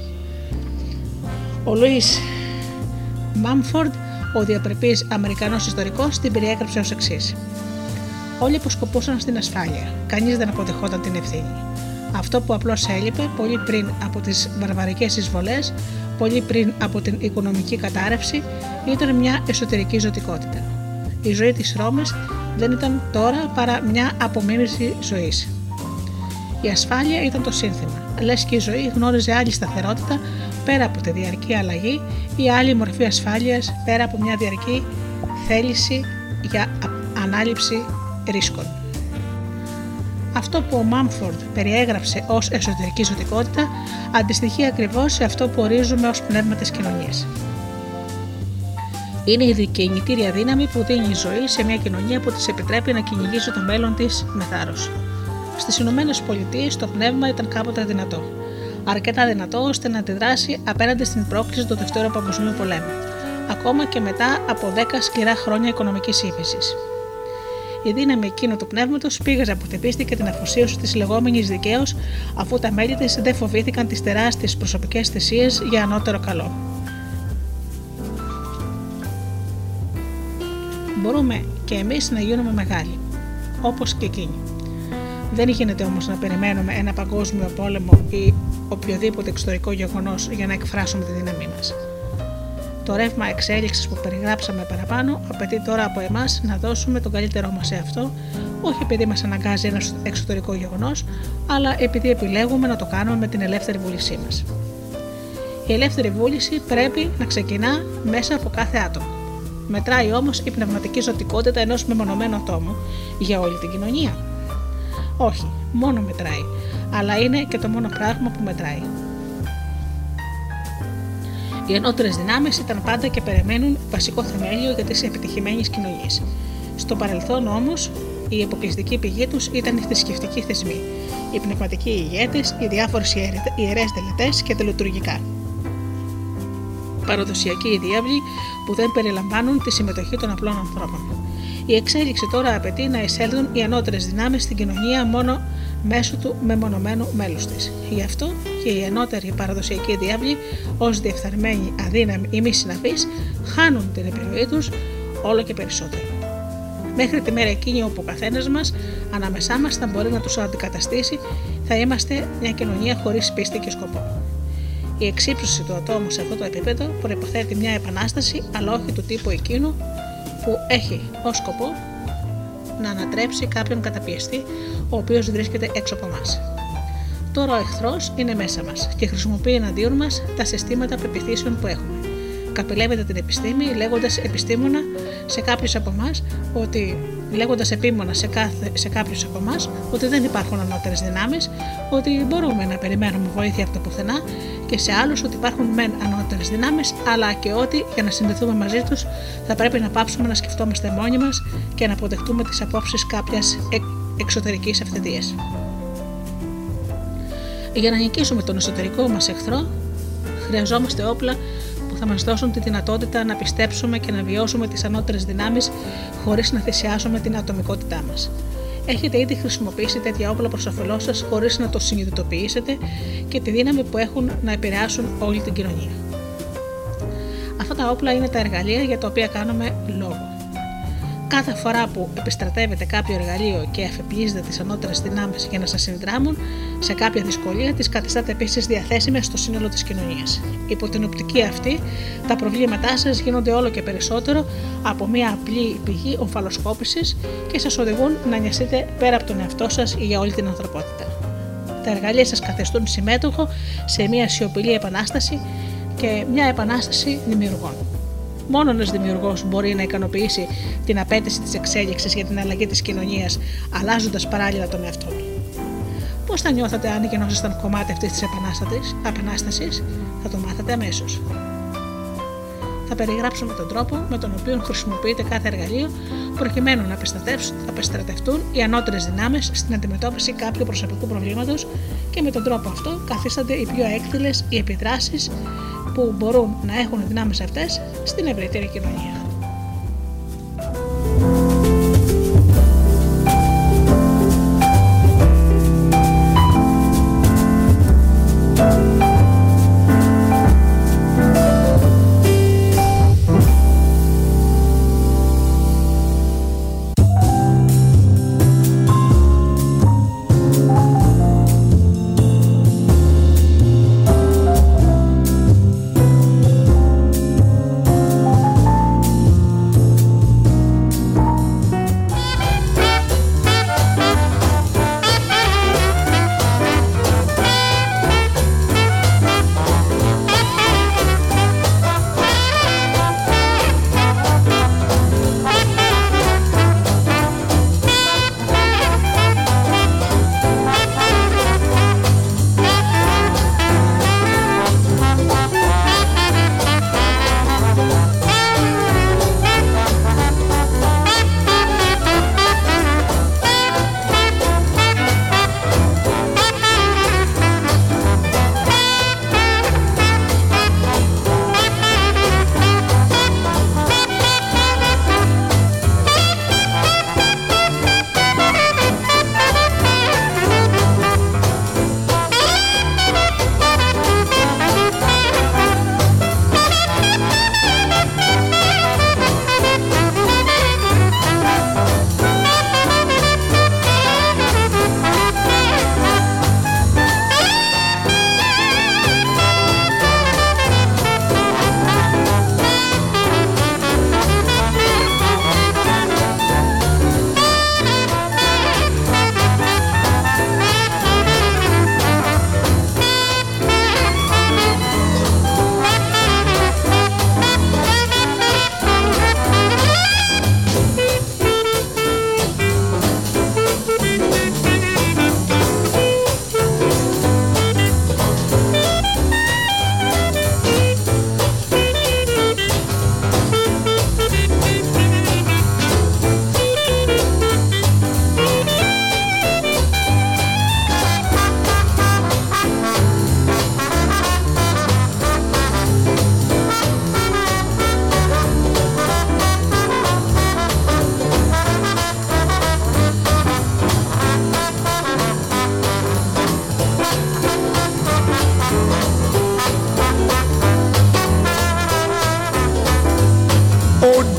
Ο Lewis Mumford, ο διαπρεπής Αμερικανός ιστορικός, την περιέγραψε ως εξής: όλοι αποσκοπούσαν στην ασφάλεια. Κανείς δεν αποδεχόταν την ευθύνη. Αυτό που απλώς έλειπε πολύ πριν από τις βαρβαρικές εισβολές, πολύ πριν από την οικονομική κατάρρευση, ήταν μια εσωτερική ζωτικότητα. Η ζωή της Ρώμης δεν ήταν τώρα παρά μια απομίμηση ζωής. Η ασφάλεια ήταν το σύνθημα, λες και η ζωή γνώριζε άλλη σταθερότητα πέρα από τη διαρκή αλλαγή ή άλλη μορφή ασφάλειας πέρα από μια διαρκή θέληση για ανάληψη ρίσκων. Αυτό που ο Μάμφορντ περιέγραψε ως εσωτερική ζωτικότητα αντιστοιχεί ακριβώς σε αυτό που ορίζουμε ως πνεύμα της κοινωνίας. Είναι η κινητήρια δύναμη που δίνει η ζωή σε μια κοινωνία που της επιτρέπει να κυνηγήσει το μέλλον της με θάρρος. Στις Ηνωμένες Πολιτείες το πνεύμα ήταν κάποτε δυνατό. Αρκετά δυνατό ώστε να αντιδράσει απέναντι στην πρόκληση του Δευτέρου Παγκοσμίου Πολέμου, ακόμα και μετά από 10 σκληρά χρόνια οικονομικής ύφεσης. Η δύναμη εκείνου του πνεύματος πήγαζε που χτυπίστηκε την αφοσίωση της λεγόμενης δικαίως, αφού τα μέλη της δεν φοβήθηκαν τις τεράστιες προσωπικές θυσίες για ανώτερο καλό. Μπορούμε και εμείς να γίνουμε μεγάλοι, όπως και εκείνοι. Δεν γίνεται όμως να περιμένουμε ένα παγκόσμιο πόλεμο ή οποιοδήποτε εξωτερικό γεγονός για να εκφράσουμε τη δύναμή μας. Το ρεύμα εξέλιξης που περιγράψαμε παραπάνω απαιτεί τώρα από εμάς να δώσουμε τον καλύτερό μας σε αυτό, όχι επειδή μας αναγκάζει ένα εξωτερικό γεγονός, αλλά επειδή επιλέγουμε να το κάνουμε με την ελεύθερη βούλησή μας. Η ελεύθερη βούληση πρέπει να ξεκινά μέσα από κάθε άτομο. Μετράει όμως η πνευματική ζωτικότητα ενός μεμονωμένου ατόμου για όλη την κοινωνία. Όχι, μόνο μετράει, αλλά είναι και το μόνο πράγμα που μετράει. Οι ενώτερες δυνάμεις ήταν πάντα και περιμένουν βασικό θεμέλιο για τις επιτυχημένες κοινωνίες. Στο παρελθόν όμως, η αποκλειστική πηγή τους ήταν οι θρησκευτικοί θεσμοί, οι πνευματικοί ηγέτες, οι διάφορες ιερές τελετές και τα λειτουργικά. Παραδοσιακοί διάβλοι που δεν περιλαμβάνουν τη συμμετοχή των απλών ανθρώπων. Η εξέλιξη τώρα απαιτεί να εισέλθουν οι ανώτερες δυνάμεις στην κοινωνία μόνο μέσω του μεμονωμένου μέλους της. Γι' αυτό και οι ανώτεροι παραδοσιακοί διάβλοι, ως διεφθαρμένοι, αδύναμοι ή μη συναφείς, χάνουν την επιρροή τους όλο και περισσότερο. Μέχρι τη μέρα εκείνη όπου ο καθένας μας ανάμεσά μας θα μπορεί να τους αντικαταστήσει, θα είμαστε μια κοινωνία χωρίς πίστη και σκοπό. Η εξύψωση του ατόμου σε αυτό το επίπεδο προϋποθέτει μια επανάσταση, αλλά όχι του τύπου εκείνου που έχει ως σκοπό να ανατρέψει κάποιον καταπιεστή ο οποίος βρίσκεται έξω από εμάς. Τώρα ο εχθρός είναι μέσα μας και χρησιμοποιεί εναντίον μας τα συστήματα πεποιθήσεων που έχουμε. Καπηλεύεται την επιστήμη λέγοντας επίμονα σε κάποιους από εμάς ότι δεν υπάρχουν ανώτερες δυνάμεις, ότι μπορούμε να περιμένουμε βοήθεια από το πουθενά, και σε άλλους ότι υπάρχουν μεν ανώτερες δυνάμεις, αλλά και ότι για να συνδεθούμε μαζί τους θα πρέπει να πάψουμε να σκεφτόμαστε μόνοι μας και να αποδεχτούμε τις απόψεις κάποιας εξωτερικής αυθεντίας. Για να νικήσουμε τον εσωτερικό μας εχθρό, χρειαζόμαστε όπλα που θα μας δώσουν τη δυνατότητα να πιστέψουμε και να βιώσουμε τις ανώτερες δυνάμεις χωρίς να θυσιάσουμε την ατομικότητά μας. Έχετε ήδη χρησιμοποιήσει τέτοια όπλα προς όφελός σας χωρίς να το συνειδητοποιήσετε και τη δύναμη που έχουν να επηρεάσουν όλη την κοινωνία. Αυτά τα όπλα είναι τα εργαλεία για τα οποία κάνουμε λόγο. Κάθε φορά που επιστρατεύετε κάποιο εργαλείο και αφεπλίζετε τις ανώτερες δυνάμεις για να σας συνδράμουν σε κάποια δυσκολία, τις καθιστάτε επίσης διαθέσιμες στο σύνολο της κοινωνίας. Υπό την οπτική αυτή, τα προβλήματά σας γίνονται όλο και περισσότερο από μια απλή πηγή ομφαλοσκόπησης και σας οδηγούν να νοιαστείτε πέρα από τον εαυτό σας για όλη την ανθρωπότητα. Τα εργαλεία σας καθιστούν συμμέτοχο σε μια σιωπηλή επανάσταση και μια επανάσταση δημιουργών. Μόνο ένας δημιουργός μπορεί να ικανοποιήσει την απέτηση της εξέλιξης για την αλλαγή της κοινωνίας, αλλάζοντας παράλληλα τον εαυτό του. Πώς θα νιώθατε αν γινόσασταν κομμάτι αυτής της επανάστασης, θα το μάθατε αμέσως. Θα περιγράψουμε τον τρόπο με τον οποίο χρησιμοποιείται κάθε εργαλείο προκειμένου να απεστρατευτούν οι ανώτερες δυνάμεις στην αντιμετώπιση κάποιου προσωπικού προβλήματος, και με τον τρόπο αυτό καθίστανται οι πιο έκθυλες οι επιδράσεις που μπορούν να έχουν οι δυνάμεις αυτές στην ευρύτερη κοινωνία.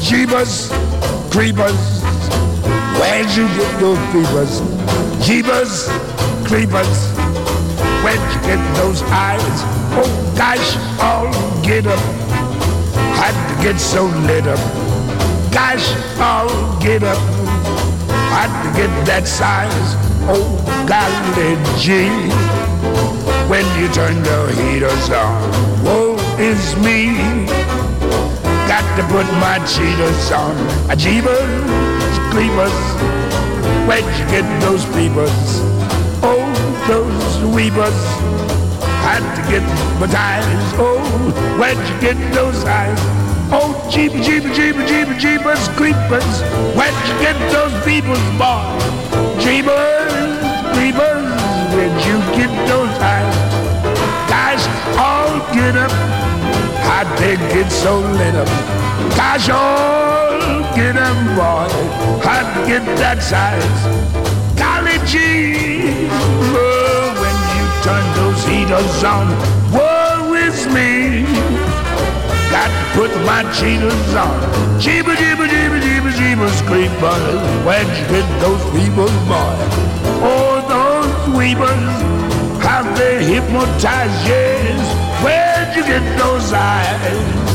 Jeebus, creepers, where'd you get those peepers? Jeebus, creepers, where'd you get those eyes? Oh gosh, all get up, had to get so lit up. Gosh, all get up, had to get that size. Oh golly gee, when you turn the heaters on, woe is me. Got to put my cheaters on. Jeebus, creepers, where'd you get those peepers? Oh, those weepers, had to get my eyes. Oh, where'd you get those eyes? Oh, jeebus, creepers, where'd you get those peepers, boy? Jeebus, creepers, where'd you get those eyes? Guys, all get up. I did get so lit up. Gosh, all get up, boy. I'd get that size. Golly gee, oh, when you turn those heaters on, woe is me. Got to put my cheaters on. Jeebus, creepers. Where'd you get those people, boy? Oh, those weepers, how they hypnotize, yes. Where'd you get those eyes?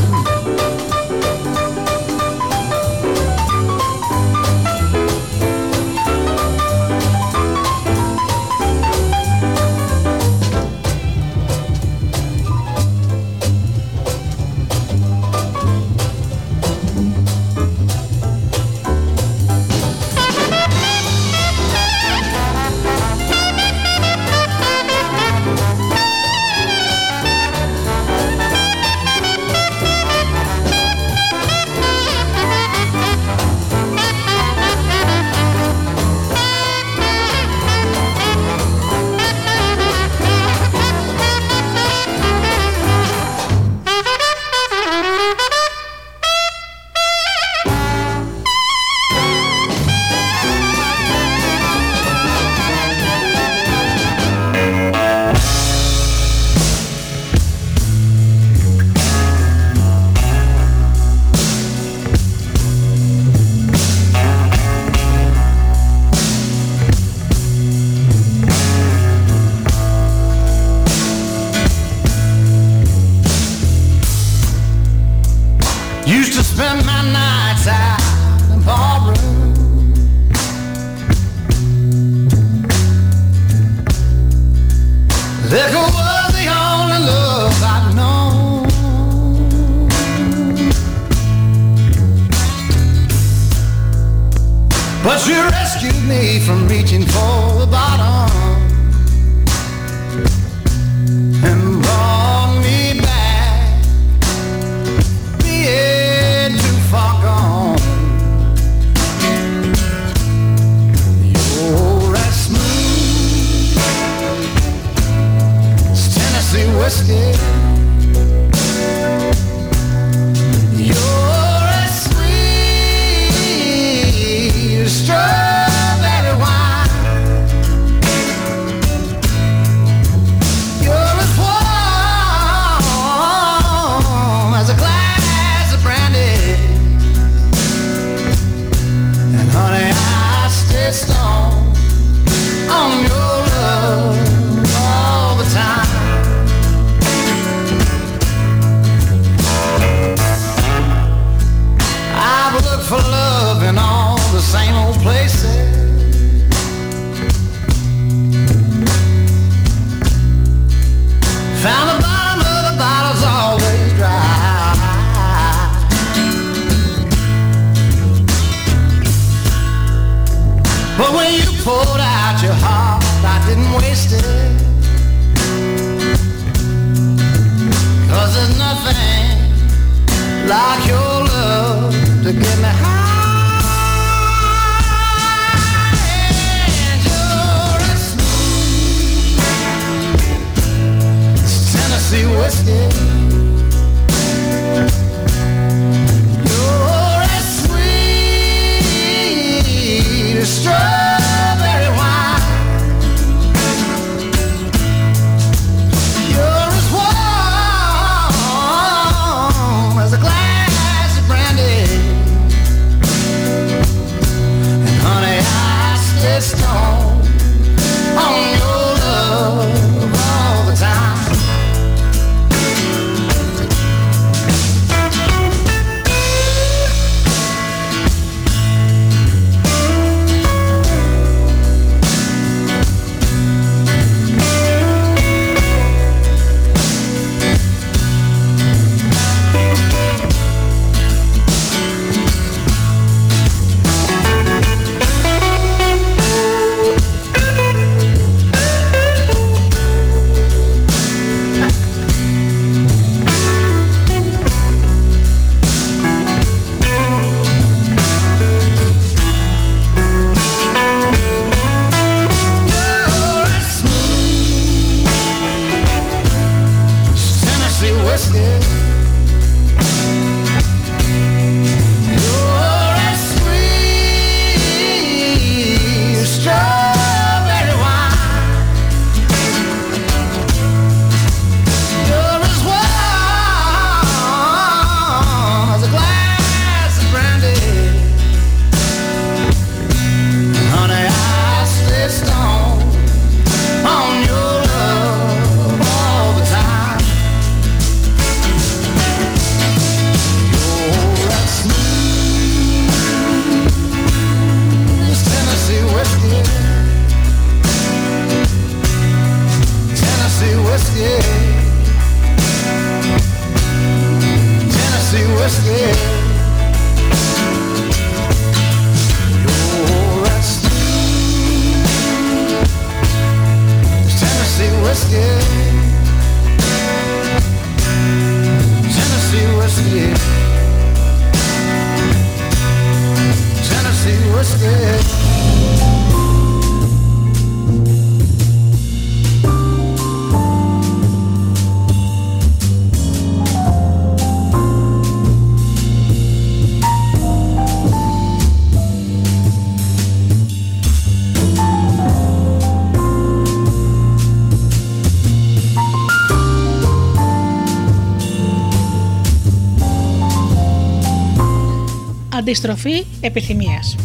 αντιστροφή επιθυμίας.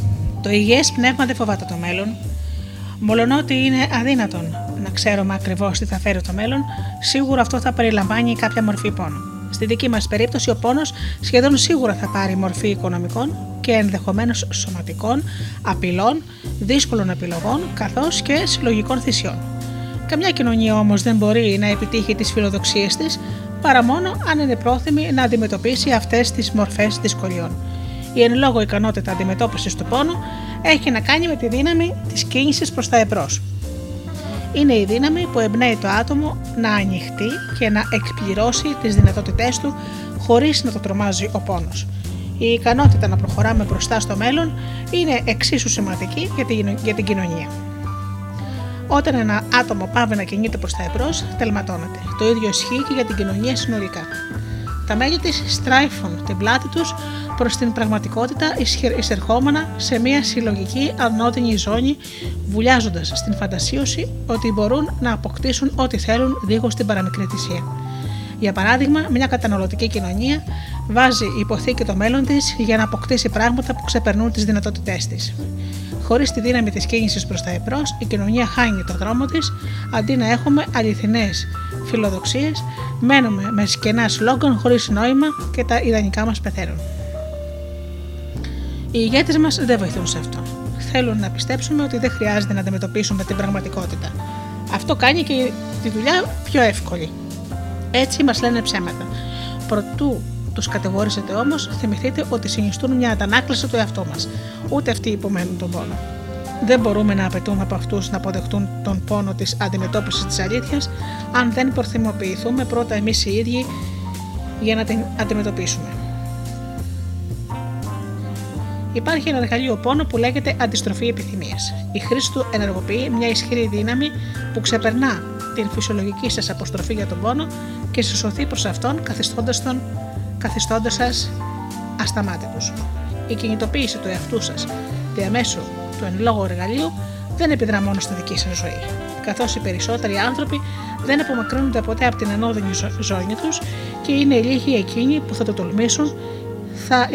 Το υγιές πνεύμα δεν φοβάται το μέλλον. Μολονότι είναι αδύνατον να ξέρουμε ακριβώς τι θα φέρει το μέλλον, σίγουρα αυτό θα περιλαμβάνει κάποια μορφή πόνου. Στη δική μας περίπτωση, ο πόνος σχεδόν σίγουρα θα πάρει μορφή οικονομικών και ενδεχομένως σωματικών απειλών, δύσκολων επιλογών καθώς και συλλογικών θυσιών. Καμιά κοινωνία όμως δεν μπορεί να επιτύχει τις φιλοδοξίες της παρά μόνο αν είναι πρόθυμη να αντιμετωπίσει αυτές τις μορφές δυσκολιών. Η εν λόγω ικανότητα αντιμετώπισης του πόνου έχει να κάνει με τη δύναμη της κίνησης προς τα εμπρός. Είναι η δύναμη που εμπνέει το άτομο να ανοιχτεί και να εκπληρώσει τις δυνατότητές του χωρίς να το τρομάζει ο πόνος. Η ικανότητα να προχωράμε μπροστά στο μέλλον είναι εξίσου σημαντική για την κοινωνία. Όταν ένα άτομο πάβει να κινείται προς τα εμπρός, τελματώνεται. Το ίδιο ισχύει και για την κοινωνία συνολικά. Τα μέλη της στράιφουν την πλάτη τους προς την πραγματικότητα εισερχόμενα σε μια συλλογική ανώδυνη ζώνη, βουλιάζοντας στην φαντασίωση ότι μπορούν να αποκτήσουν ό,τι θέλουν δίχως την παραμικρή θυσία. Για παράδειγμα, μια καταναλωτική κοινωνία βάζει υποθήκη το μέλλον της για να αποκτήσει πράγματα που ξεπερνούν τις δυνατότητές της. Χωρίς τη δύναμη της κίνησης προς τα εμπρός, η κοινωνία χάνει το δρόμο της. Αντί να έχουμε αληθινές φιλοδοξίες, μένουμε με σκενά σλόγγαν χωρίς νόημα και τα ιδανικά μας πεθαίνουν. Οι ηγέτες μας δεν βοηθούν σε αυτό. Θέλουν να πιστέψουμε ότι δεν χρειάζεται να αντιμετωπίσουμε την πραγματικότητα. Αυτό κάνει και τη δουλειά πιο εύκολη. Έτσι μας λένε ψέματα. Προτού τους κατηγορήσετε όμως, θυμηθείτε ότι συνιστούν μια αντανάκλαση του εαυτού μας. Ούτε αυτοί υπομένουν τον πόνο. Δεν μπορούμε να απαιτούμε από αυτούς να αποδεχτούν τον πόνο της αντιμετώπισης της αλήθειας, αν δεν προθυμοποιηθούμε πρώτα εμείς οι ίδιοι για να την αντιμετωπίσουμε. Υπάρχει ένα εργαλείο πόνο που λέγεται αντιστροφή επιθυμίας. Η χρήση του ενεργοποιεί μια ισχυρή δύναμη που ξεπερνά την φυσιολογική σας αποστροφή για τον πόνο και συσωθεί προς αυτόν, καθιστώντας σας ασταμάτητους. Η κινητοποίηση του εαυτού σας διαμέσου του εν λόγω εργαλείου δεν επιδρά μόνο στη δική σας ζωή. Καθώς οι περισσότεροι άνθρωποι δεν απομακρύνονται ποτέ από την ανώδυνη ζώνη τους και είναι οι λίγοι εκείνοι που θα το τολμήσουν, θα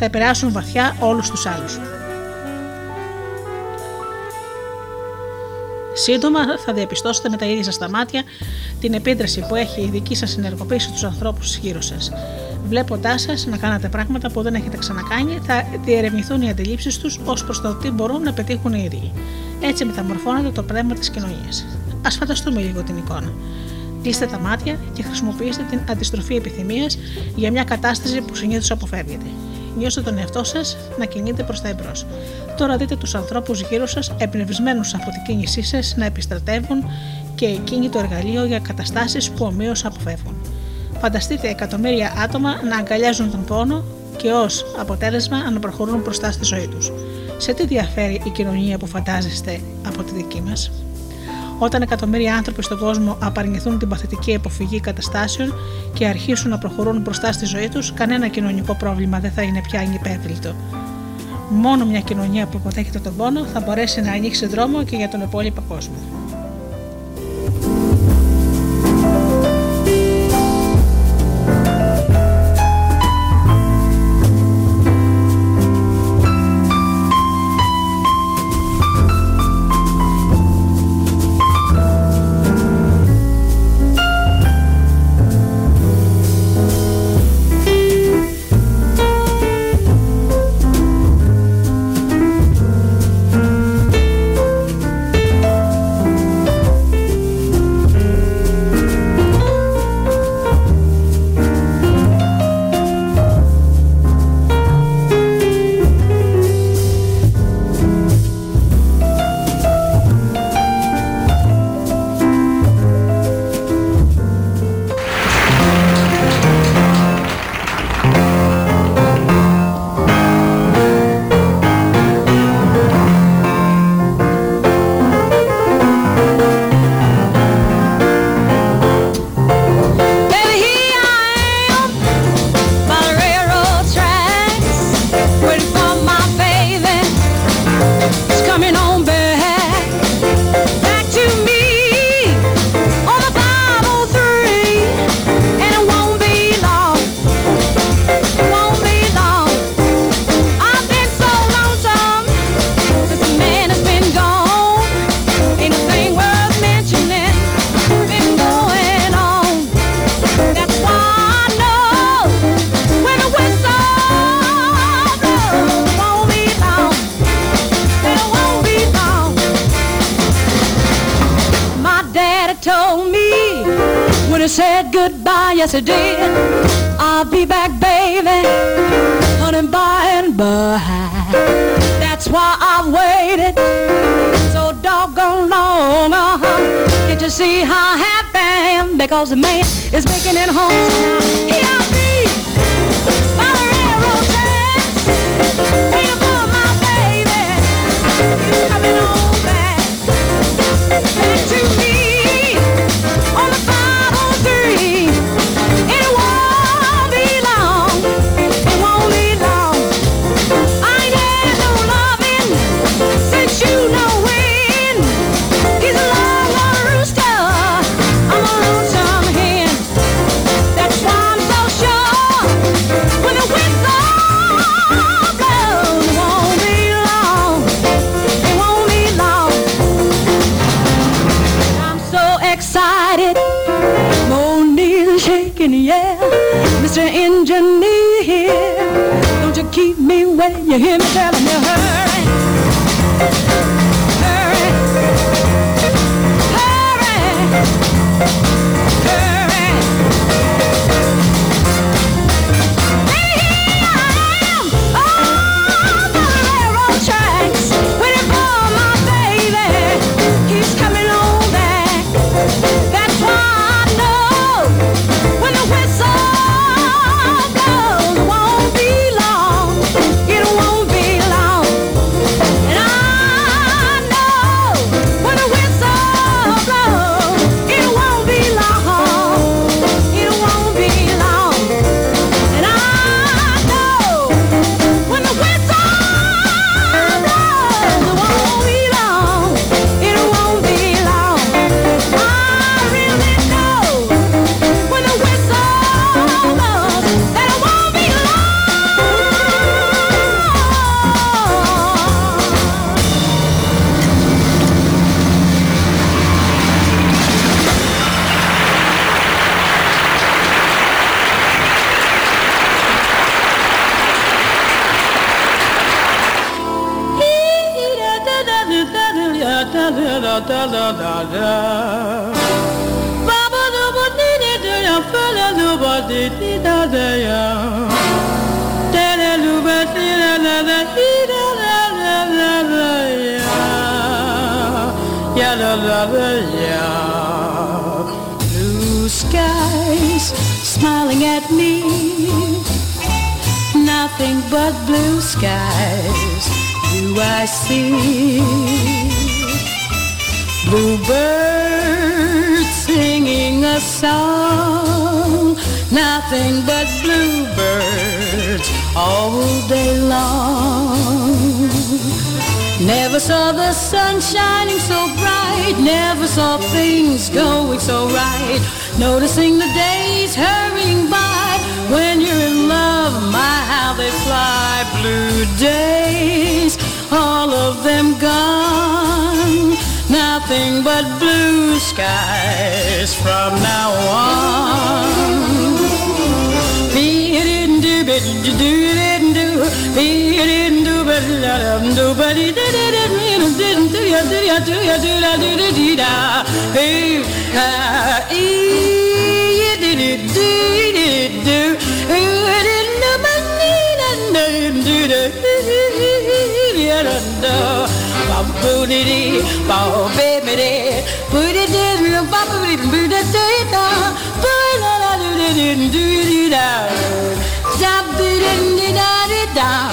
επηρεάσουν βαθιά όλους τους άλλους. Σύντομα θα διαπιστώσετε με τα ίδια σας τα μάτια την επίδραση που έχει η δική σας ενεργοποίηση στους ανθρώπους γύρω σας. Βλέποντάς σας να κάνετε πράγματα που δεν έχετε ξανακάνει, θα διερευνηθούν οι αντιλήψεις τους ως προς το τι μπορούν να πετύχουν οι ίδιοι. Έτσι μεταμορφώνεται το πνεύμα της κοινωνίας. Ας φανταστούμε λίγο την εικόνα. Κλείστε τα μάτια και χρησιμοποιήστε την αντιστροφή επιθυμίας για μια κατάσταση που συνήθως αποφεύγεται. Νιώστε τον εαυτό σας να κινείται προς τα εμπρός. Τώρα δείτε τους ανθρώπους γύρω σας εμπνευσμένους από την κίνησή σας να επιστρατεύουν και εκείνοι το εργαλείο για καταστάσεις που ομοίως αποφεύγουν. Φανταστείτε εκατομμύρια άτομα να αγκαλιάζουν τον πόνο και ως αποτέλεσμα να προχωρούν μπροστά στη ζωή τους. Σε τι διαφέρει η κοινωνία που φαντάζεστε από τη δική μας? Όταν εκατομμύρια άνθρωποι στον κόσμο απαρνηθούν την παθητική αποφυγή καταστάσεων και αρχίσουν να προχωρούν μπροστά στη ζωή τους, κανένα κοινωνικό πρόβλημα δεν θα είναι πια ανυπέρβλητο. Μόνο μια κοινωνία που αποδέχεται τον πόνο θα μπορέσει να ανοίξει δρόμο και για τον υπόλοιπο κόσμο. told me when it said goodbye yesterday, I'll be back, baby, honey, by and by. That's why I waited so doggone long. Can't you see how happy I am? Because the man is making it home. He'll be by the railroad tracks, waiting for my baby. He's coming on back, back to me. When you hear me telling you, hurry, hurry, hurry, hurry. Hey, here I am on the railroad tracks, waiting for my baby. He's coming on back. That's why I know when the whistle blows, it won't be long. Blue skies smiling at me, nothing but blue skies do I see. Bluebirds singing a song, nothing but bluebirds all day long. Never saw the sun shining so bright, never saw things going so right, noticing the days hurrying by. When you're in love, my how they fly. Blue days, all of them gone, nothing but blue skies from now on. Be it in do bit do it in do be it in do but nobody did it didn't do ya do ya do ya do la do did da hey it did it do it do it in the money and do the ya da bam boo dee bam baby put it in the bam boo dee da put la la do did da da did da da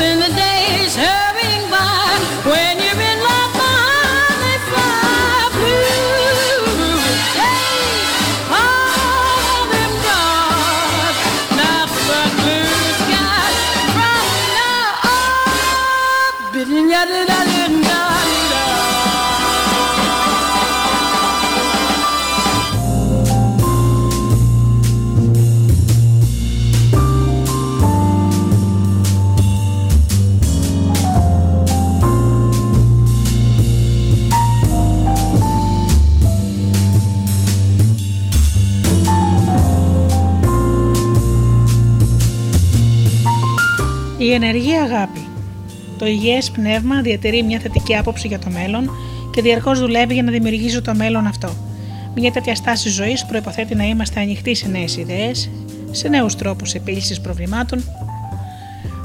in the days hurrying by. When you're in love, time they fly. Blue days, all them dark, nothing but blue skies. From now on, bidding ya da da da da da. Η ενεργή αγάπη. Το υγιές πνεύμα διατηρεί μια θετική άποψη για το μέλλον και διαρκώς δουλεύει για να δημιουργήσει το μέλλον αυτό. Μια τέτοια στάση ζωής προϋποθέτει να είμαστε ανοιχτοί σε νέες ιδέες, σε νέους τρόπους επίλυσης προβλημάτων,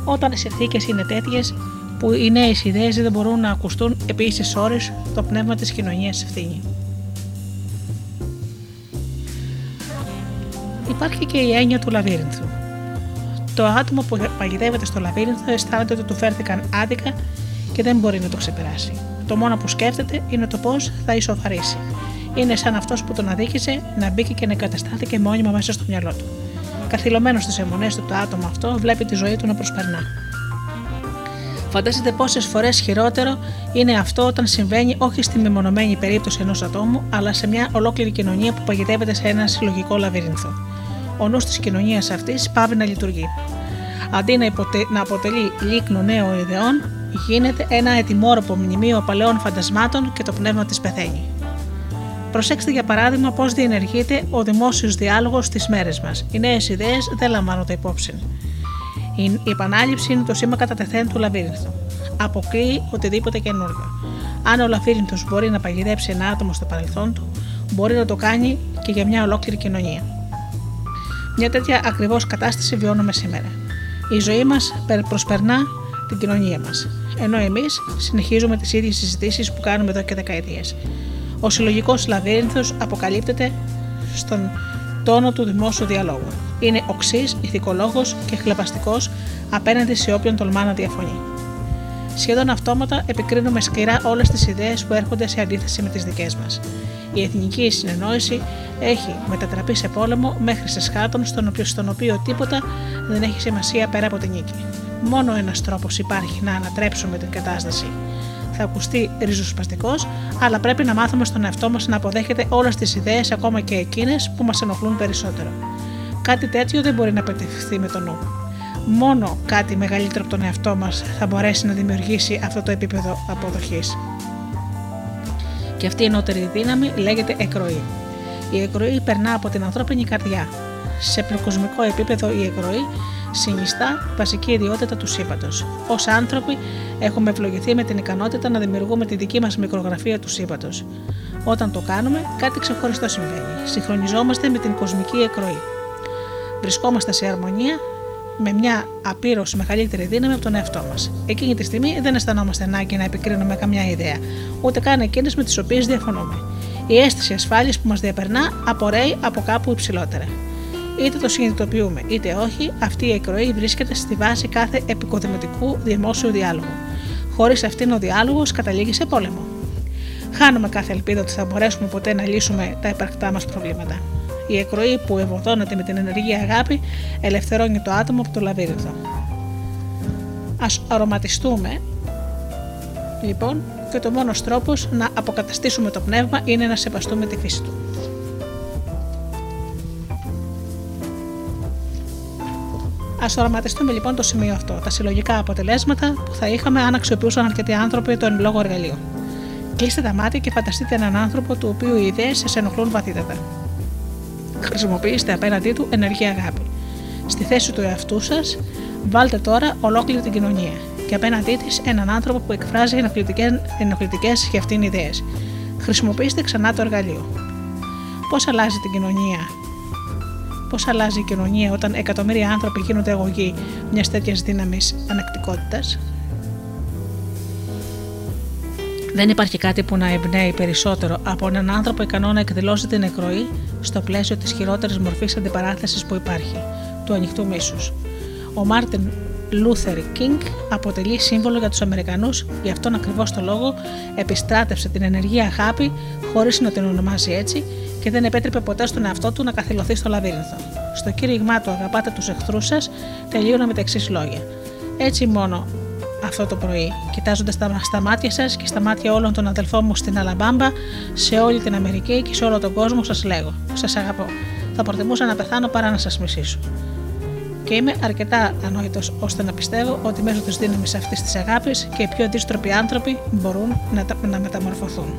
όταν οι συνθήκες είναι τέτοιες που οι νέες ιδέες δεν μπορούν να ακουστούν επίσης όρις το πνεύμα της κοινωνίας ευθύνη. Υπάρχει και η έννοια του λαβύρινθου. Το άτομο που παγιδεύεται στο λαβύρινθο αισθάνεται ότι του φέρθηκαν άδικα και δεν μπορεί να το ξεπεράσει. Το μόνο που σκέφτεται είναι το πώς θα ισοφαρίσει. Είναι σαν αυτός που τον αδίκησε να μπήκε και να εγκαταστάθηκε μόνιμα μέσα στο μυαλό του. Καθυλωμένο στις αιμονές του, το άτομο αυτό βλέπει τη ζωή του να προσπερνά. Φαντάζεται πόσες φορές χειρότερο είναι αυτό όταν συμβαίνει όχι στη μεμονωμένη περίπτωση ενός ατόμου, αλλά σε μια ολόκληρη κοινωνία που παγιδεύεται σε ένα συλλογικό λαβύρινθο. Ο νους της κοινωνίας αυτής πάβει να λειτουργεί. Αντί να αποτελεί λίκνο νέων ιδεών, γίνεται ένα ετοιμόρροπο μνημείο παλαιών φαντασμάτων και το πνεύμα της πεθαίνει. Προσέξτε για παράδειγμα πώς διενεργείται ο δημόσιος διάλογος στις μέρες μας. Οι νέες ιδέες δεν λαμβάνονται υπόψη. Η επανάληψη είναι το σήμα κατά τεθέν του λαβύρινθου. Αποκλείει οτιδήποτε καινούργιο. Αν ο λαβύρινθος μπορεί να παγιδέψει ένα άτομο στο παρελθόν του, μπορεί να το κάνει και για μια ολόκληρη κοινωνία. Μια τέτοια ακριβώς κατάσταση βιώνουμε σήμερα. Η ζωή μας προσπερνά την κοινωνία μας, ενώ εμείς συνεχίζουμε τις ίδιες συζητήσεις που κάνουμε εδώ και δεκαετίες. Ο συλλογικός λαβύρινθος αποκαλύπτεται στον τόνο του δημόσιου διαλόγου. Είναι οξύς, ηθικολόγος και χλεπαστικός απέναντι σε όποιον τολμά να διαφωνεί. Σχεδόν αυτόματα επικρίνουμε σκληρά όλες τις ιδέες που έρχονται σε αντίθεση με τις δικές μας. Η εθνική συνεννόηση έχει μετατραπεί σε πόλεμο μέχρι σε σκάτον στον οποίο τίποτα δεν έχει σημασία πέρα από την νίκη. Μόνο ένας τρόπος υπάρχει να ανατρέψουμε την κατάσταση. Θα ακουστεί ριζοσπαστικός, αλλά πρέπει να μάθουμε στον εαυτό μας να αποδέχεται όλες τις ιδέες, ακόμα και εκείνες που μας ενοχλούν περισσότερο. Κάτι τέτοιο δεν μπορεί να πετυχθεί με το νου. Μόνο κάτι μεγαλύτερο από τον εαυτό μας θα μπορέσει να δημιουργήσει αυτό το επίπεδο αποδοχής. Και αυτή η ενώτερη δύναμη λέγεται εκροή. Η εκροή περνά από την ανθρώπινη καρδιά. Σε πλοκοσμικό επίπεδο η εκροή συνιστά βασική ιδιότητα του σύμπαντος. Ως άνθρωποι έχουμε ευλογηθεί με την ικανότητα να δημιουργούμε τη δική μας μικρογραφία του σύμπαντος. Όταν το κάνουμε, κάτι ξεχωριστό συμβαίνει. Συγχρονιζόμαστε με την κοσμική εκροή. Βρισκόμαστε σε αρμονία με μια απείρως μεγαλύτερη δύναμη από τον εαυτό μας. Εκείνη τη στιγμή δεν αισθανόμαστε ανάγκη να επικρίνουμε καμιά ιδέα, ούτε καν εκείνες με τις οποίες διαφωνούμε. Η αίσθηση ασφάλειας που μας διαπερνά απορρέει από κάπου υψηλότερα. Είτε το συνειδητοποιούμε είτε όχι, αυτή η εκροή βρίσκεται στη βάση κάθε επικοδημητικού δημόσιου διάλογου. Χωρίς αυτήν ο διάλογος καταλήγει σε πόλεμο. Χάνουμε κάθε ελπίδα ότι θα μπορέσουμε ποτέ να λύσουμε τα υπαρκτά μας προβλήματα. Η εκροή που ευωδώνεται με την ενεργή αγάπη ελευθερώνει το άτομο από το λαβύρινθο. Ας αρωματιστούμε λοιπόν, και το μόνος τρόπος να αποκαταστήσουμε το πνεύμα είναι να σεβαστούμε τη φύση του. Ας οραματιστούμε λοιπόν το σημείο αυτό, τα συλλογικά αποτελέσματα που θα είχαμε αν αξιοποιούσαν αρκετοί άνθρωποι το εν λόγω εργαλείο. Κλείστε τα μάτια και φανταστείτε έναν άνθρωπο του οποίου οι ιδέες σας ενοχλούν βαθύτατα. Χρησιμοποιήστε απέναντί του ενεργή αγάπη. Στη θέση του εαυτού σας, βάλτε τώρα ολόκληρη την κοινωνία και απέναντί της έναν άνθρωπο που εκφράζει ενοχλητικές και αυτήν ιδέες. Χρησιμοποιήστε ξανά το εργαλείο. Πώς αλλάζει η κοινωνία όταν εκατομμύρια άνθρωποι γίνονται αγωγοί μιας τέτοιας δύναμης ανεκτικότητας? Δεν υπάρχει κάτι που να εμπνέει περισσότερο από έναν άνθρωπο ικανό να εκδηλώσει την εκροή στο πλαίσιο της χειρότερης μορφής αντιπαράθεσης που υπάρχει, του ανοιχτού μίσους. Ο Μάρτιν Luther King αποτελεί σύμβολο για τους Αμερικανούς, γι' αυτόν ακριβώς το λόγο επιστράτευσε την ενεργή αγάπη χωρίς να την ονομάζει έτσι και δεν επέτρεπε ποτέ στον εαυτό του να καθυλωθεί στο λαβύρινθο. Στο κήρυγμά του «Αγαπάτε τους εχθρούς σας» τελείωνα με τα εξής λόγια. Έτσι μόνο αυτό το πρωί, κοιτάζοντας στα μάτια σας και στα μάτια όλων των αδελφών μου στην Αλαμπάμπα, σε όλη την Αμερική και σε όλο τον κόσμο, σας λέγω, σας αγαπώ. Θα προτιμούσα να πεθάνω παρά να σας μισήσω. Και είμαι αρκετά ανόητος ώστε να πιστεύω ότι μέσω της δύναμης αυτής της αγάπης και οι πιο αντίστροποι άνθρωποι μπορούν να μεταμορφωθούν.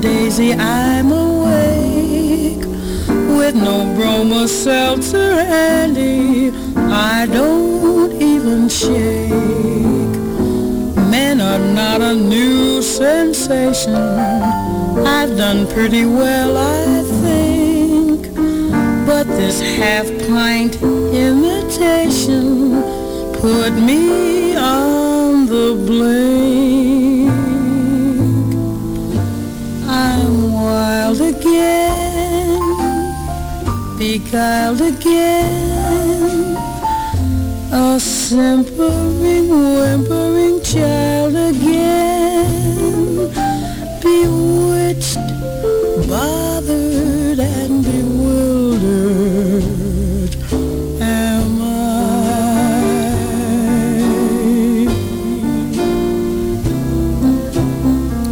Daisy, I'm awake with no bromo seltzer handy. I don't even shake. Men are not a new sensation. I've done pretty well, I think. But this half-pint imitation put me on the blink. I'm wild again, beguiled again, a simpering, whimpering child again, bewitched, bothered and bewildered.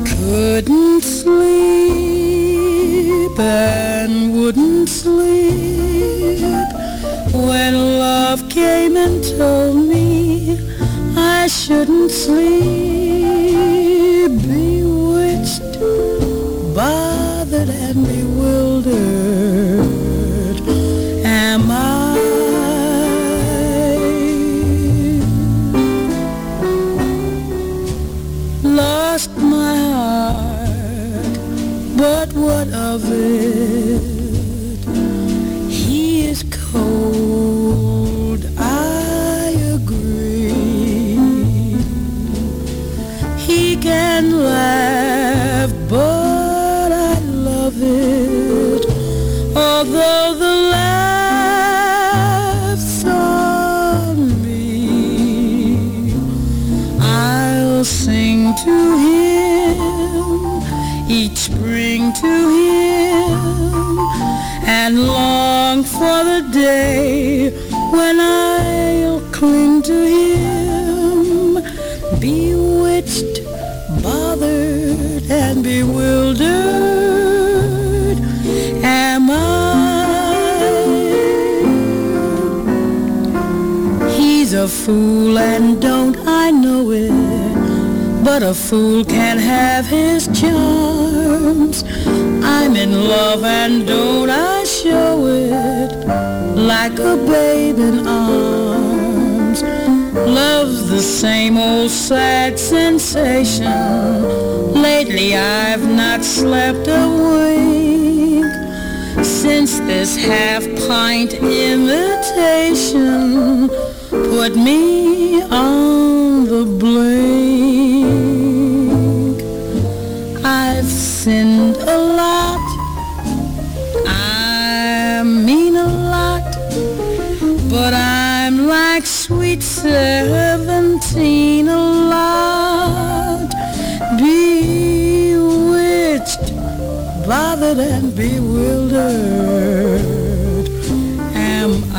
Couldn't sleep and wouldn't sleep when love came and told me I shouldn't sleep. Bewitched, bothered and bewildered am I. Lost my heart, but what of it? He is cold, I agree. He can laugh, but I love it, although the laugh's on me. I'll sing to him each spring to him and long for the day when I'll cling to him, bewitched, bothered and bewildered am I. He's a fool and don't I know it, but a fool can have his charms. I'm in love and don't I show it, like a babe in arms. Love's the same old sad sensation. Lately I've not slept a wink since this half-pint imitation put me on the blink. I've sinned a lot, I mean a lot, but I'm like sweet 17 a lot, bewitched, bothered and bewildered am I.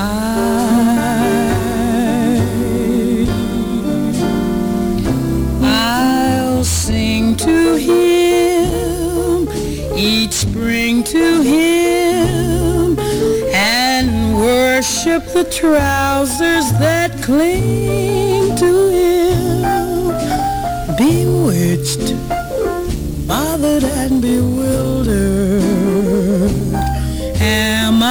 To him, each spring to him, and worship the trousers that cling to him, bewitched, bothered and bewildered am I.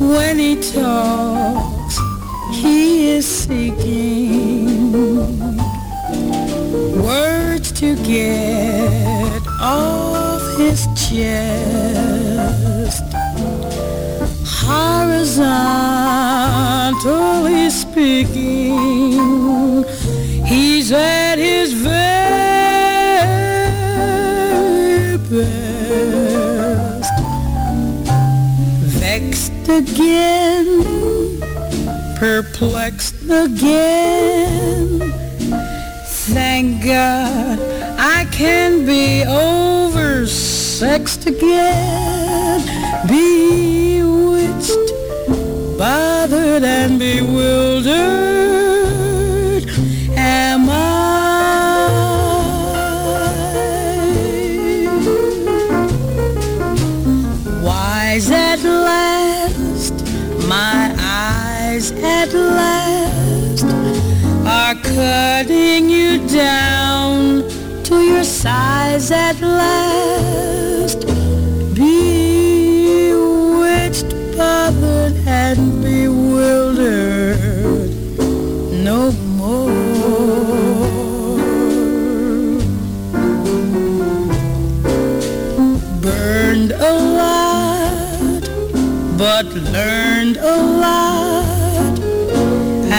When he talks, he is seeking words to get off his chest. Horizontally speaking, he's at his very best. Vexed again, perplexed again, thank God I can be oversexed again, bewitched, bothered and bewildered am I. Wise at last, my eyes at last down to your size at last, bewitched, bothered, and bewildered no more. Burned a lot, but learned a lot,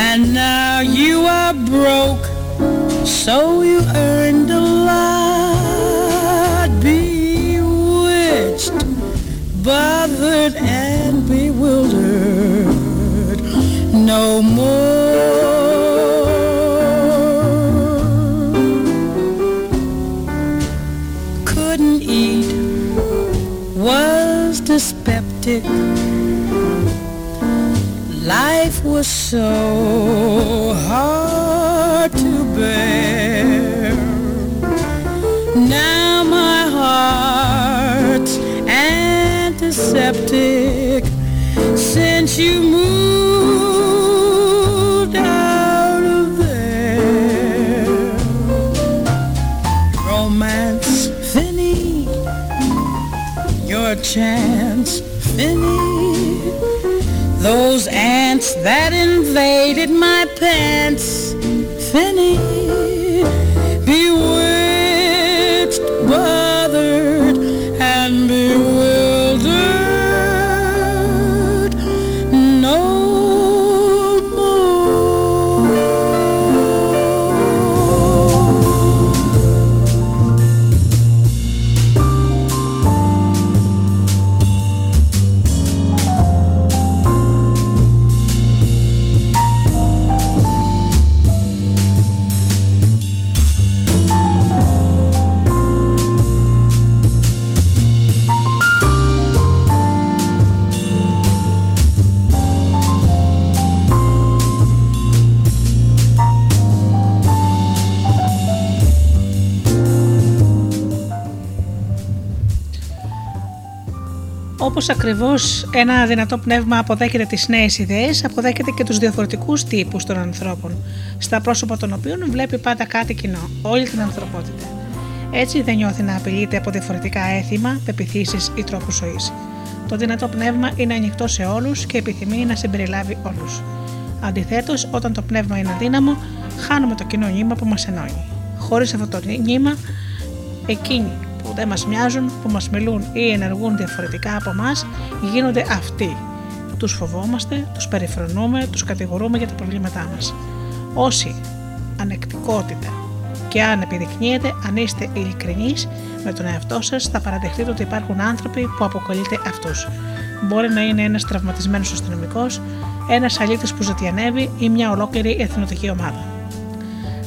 and now you are broke, so you earned a lot. Bewitched, bothered, and bewildered no more. Couldn't eat, was dyspeptic, life was so hard to bear. Now my heart's antiseptic, since you moved out of there. Romance finny, your chance finny. Those ants that invaded my pants, finny. Bewitched, bothered, and bewildered no Όπως ακριβώς ένα δυνατό πνεύμα αποδέχεται τις νέες ιδέες, αποδέχεται και τους διαφορετικούς τύπους των ανθρώπων, στα πρόσωπα των οποίων βλέπει πάντα κάτι κοινό, όλη την ανθρωπότητα. Έτσι δεν νιώθει να απειλείται από διαφορετικά έθιμα, πεποιθήσεις ή τρόπους ζωής. Το δυνατό πνεύμα είναι ανοιχτό σε όλους και επιθυμεί να συμπεριλάβει όλους. Αντιθέτως, όταν το πνεύμα είναι αδύναμο, χάνουμε το κοινό νήμα που μας ενώνει. Χωρίς αυτό το νήμα, εκείνοι που δεν μας μοιάζουν, που μας μιλούν ή ενεργούν διαφορετικά από μας, γίνονται αυτοί. Τους φοβόμαστε, τους περιφρονούμε, τους κατηγορούμε για τα προβλήματά μας. Όση ανεκτικότητα και αν επιδεικνύεται, αν είστε ειλικρινείς με τον εαυτό σας, θα παραδεχτείτε ότι υπάρχουν άνθρωποι που αποκαλείτε αυτούς. Μπορεί να είναι ένας τραυματισμένος αστυνομικός, ένας αλήτης που ζητιανεύει ή μια ολόκληρη εθνοτική ομάδα.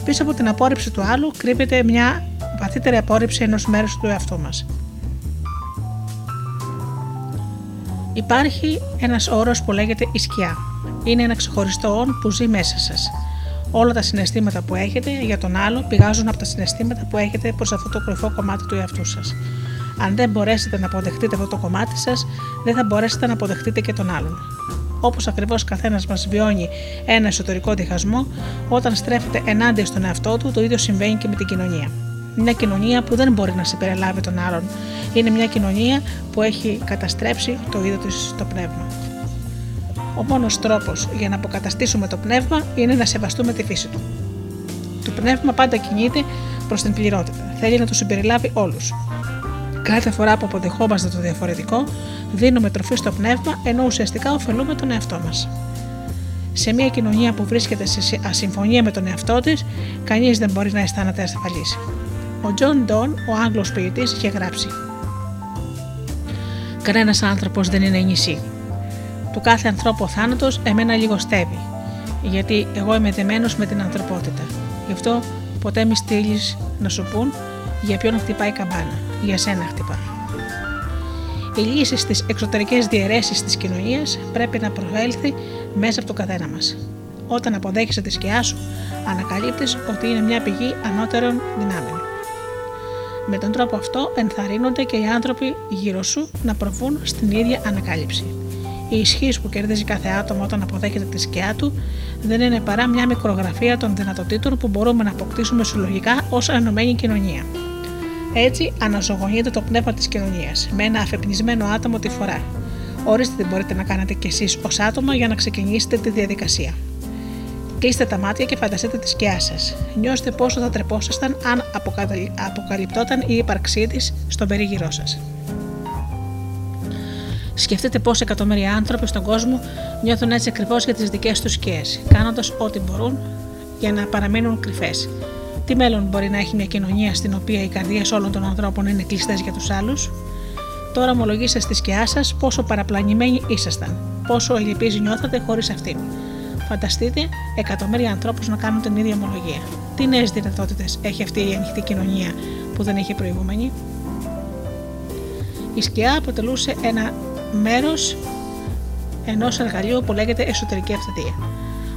Πίσω από την απόρριψη του άλλου κρύβεται μια βαθύτερη απόρριψη ενός μέρους του εαυτού μας. Υπάρχει ένας όρος που λέγεται η σκιά. Είναι ένα ξεχωριστό «ον» που ζει μέσα σας. Όλα τα συναισθήματα που έχετε για τον άλλο πηγάζουν από τα συναισθήματα που έχετε προς αυτό το κρυφό κομμάτι του εαυτού σας. Αν δεν μπορέσετε να αποδεχτείτε αυτό το κομμάτι σας, δεν θα μπορέσετε να αποδεχτείτε και τον άλλον. Όπως ακριβώς καθένας μας βιώνει ένα εσωτερικό διχασμό, όταν στρέφεται ενάντια στον εαυτό του, το ίδιο συμβαίνει και με την κοινωνία. Μια κοινωνία που δεν μπορεί να συμπεριλάβει τον άλλον. Είναι μια κοινωνία που έχει καταστρέψει το ίδιο της το πνεύμα. Ο μόνος τρόπος για να αποκαταστήσουμε το πνεύμα είναι να σεβαστούμε τη φύση του. Το πνεύμα πάντα κινείται προς την πληρότητα. Θέλει να το συμπεριλάβει όλους. Κάθε φορά που αποδεχόμαστε το διαφορετικό, δίνουμε τροφή στο πνεύμα, ενώ ουσιαστικά ωφελούμε τον εαυτό μας. Σε μια κοινωνία που βρίσκεται σε ασυμφωνία με τον εαυτό της, κανείς δεν μπορεί να αισθάνεται ασφαλής. Ο John Donne, ο Άγγλος ποιητής, είχε γράψει: «Κανένας άνθρωπος δεν είναι νησί. Του κάθε ανθρώπου ο θάνατος εμένα λιγοστεύει, γιατί εγώ είμαι δεμένος με την ανθρωπότητα. Γι' αυτό ποτέ μη στείλεις να σου πούν για ποιον χτυπάει η καμπάνα. Για σένα χτυπά». Η λύση στις εξωτερικές διαιρέσεις της κοινωνίας πρέπει να προέλθει μέσα από τον καθένα μας. Όταν αποδέχεσαι τη σκιά σου, ανακαλύπτεις ότι είναι μια πηγή ανώτερων δυνάμεων. Με τον τρόπο αυτό ενθαρρύνονται και οι άνθρωποι γύρω σου να προβούν στην ίδια ανακάλυψη. Η ισχύς που κερδίζει κάθε άτομο όταν αποδέχεται τη σκιά του δεν είναι παρά μια μικρογραφία των δυνατοτήτων που μπορούμε να αποκτήσουμε συλλογικά ως ενωμένη κοινωνία. Έτσι, αναζωογονείται το πνεύμα της κοινωνίας με ένα αφυπνισμένο άτομο τη φορά. Ορίστε τι μπορείτε να κάνετε κι εσείς ως άτομα για να ξεκινήσετε τη διαδικασία. Κλείστε τα μάτια και φανταστείτε τη σκιά σας. Νιώστε πόσο θα τρεπόσασταν αν αποκαλυπτόταν η ύπαρξή της στον περίγυρό σας. Σκεφτείτε πόσοι εκατομμύρια άνθρωποι στον κόσμο νιώθουν έτσι ακριβώς για τις δικές τους σκιές, κάνοντας ό,τι μπορούν για να παραμείνουν κρυφές. Τι μέλλον μπορεί να έχει μια κοινωνία στην οποία οι καρδιές όλων των ανθρώπων είναι κλειστές για τους άλλους? Τώρα ομολογήστε στη σκιά σας πόσο παραπλανημένοι ήσασταν, πόσο ελλειπείς νιώθατε χωρίς αυτήν. Φανταστείτε εκατομμύρια ανθρώπους να κάνουν την ίδια ομολογία. Τι νέες δυνατότητες έχει αυτή η ανοιχτή κοινωνία που δεν είχε προηγούμενη? Η σκιά αποτελούσε ένα μέρος ενός εργαλείου που λέγεται εσωτερική αυθεντία.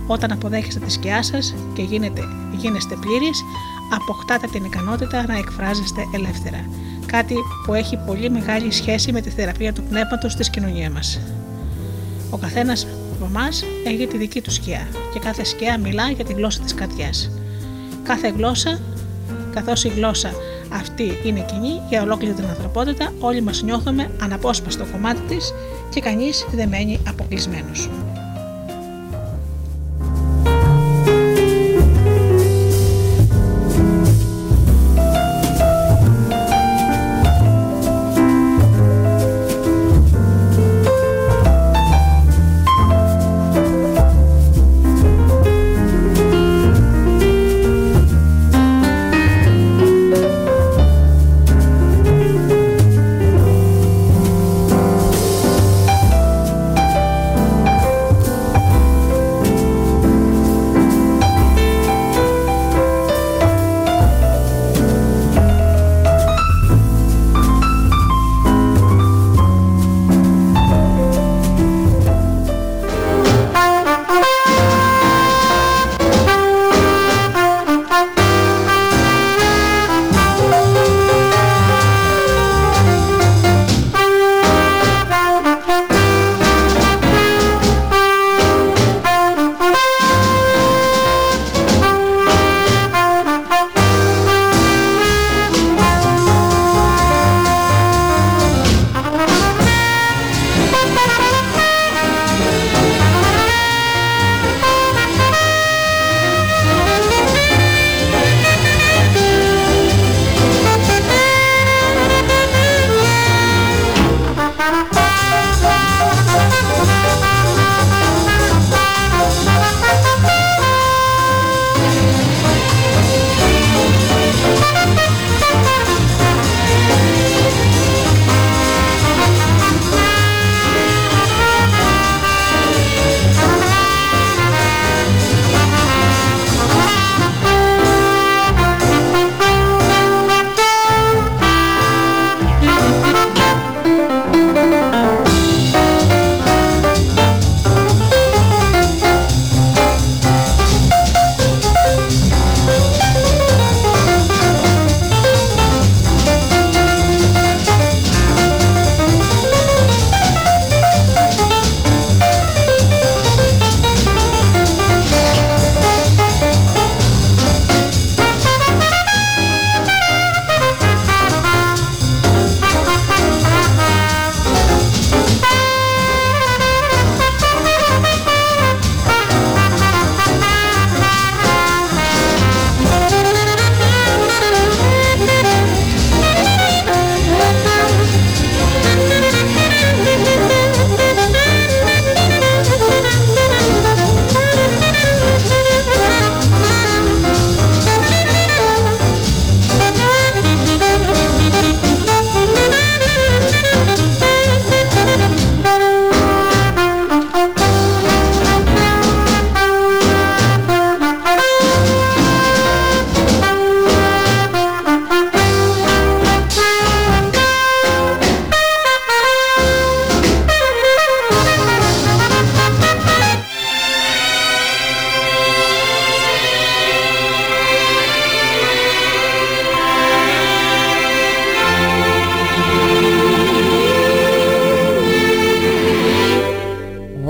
Όταν αποδέχεστε τη σκιά σας και γίνεστε πλήρης, αποκτάτε την ικανότητα να εκφράζεστε ελεύθερα. Κάτι που έχει πολύ μεγάλη σχέση με τη θεραπεία του πνεύματος της κοινωνίας μας. Ο καθένας από εμάς έχει τη δική του σκιά και κάθε σκιά μιλά για τη γλώσσα της καρδιάς. Κάθε γλώσσα, καθώς η γλώσσα αυτή είναι κοινή για ολόκληρη την ανθρωπότητα, όλοι μας νιώθουμε αναπόσπαστο κομμάτι της και κανείς δεν μένει αποκλεισμένος.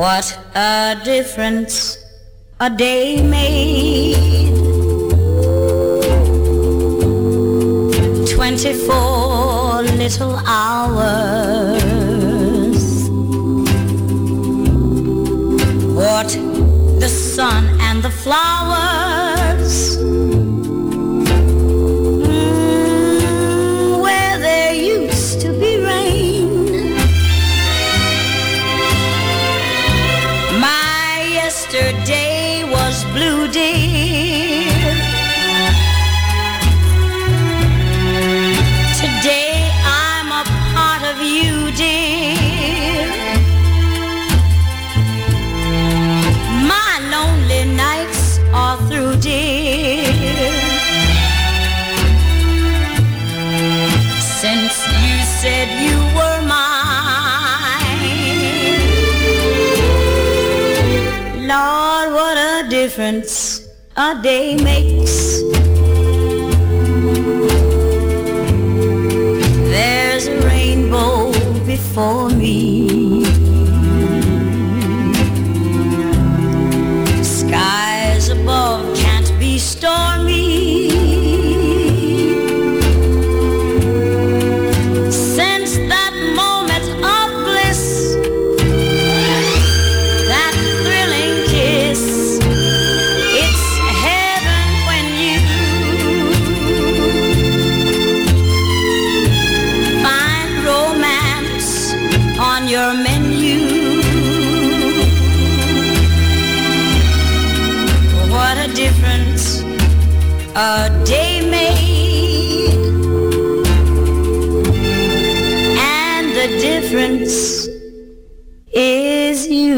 What a difference a day made. 24 little hours. What the sun and the flowers, where there used to be rain. My yesterday was blue, dear. Since you said you were mine, Lord, what a difference a day makes. There's a rainbow before me, skies above can't be stormy. A day made, and the difference is you.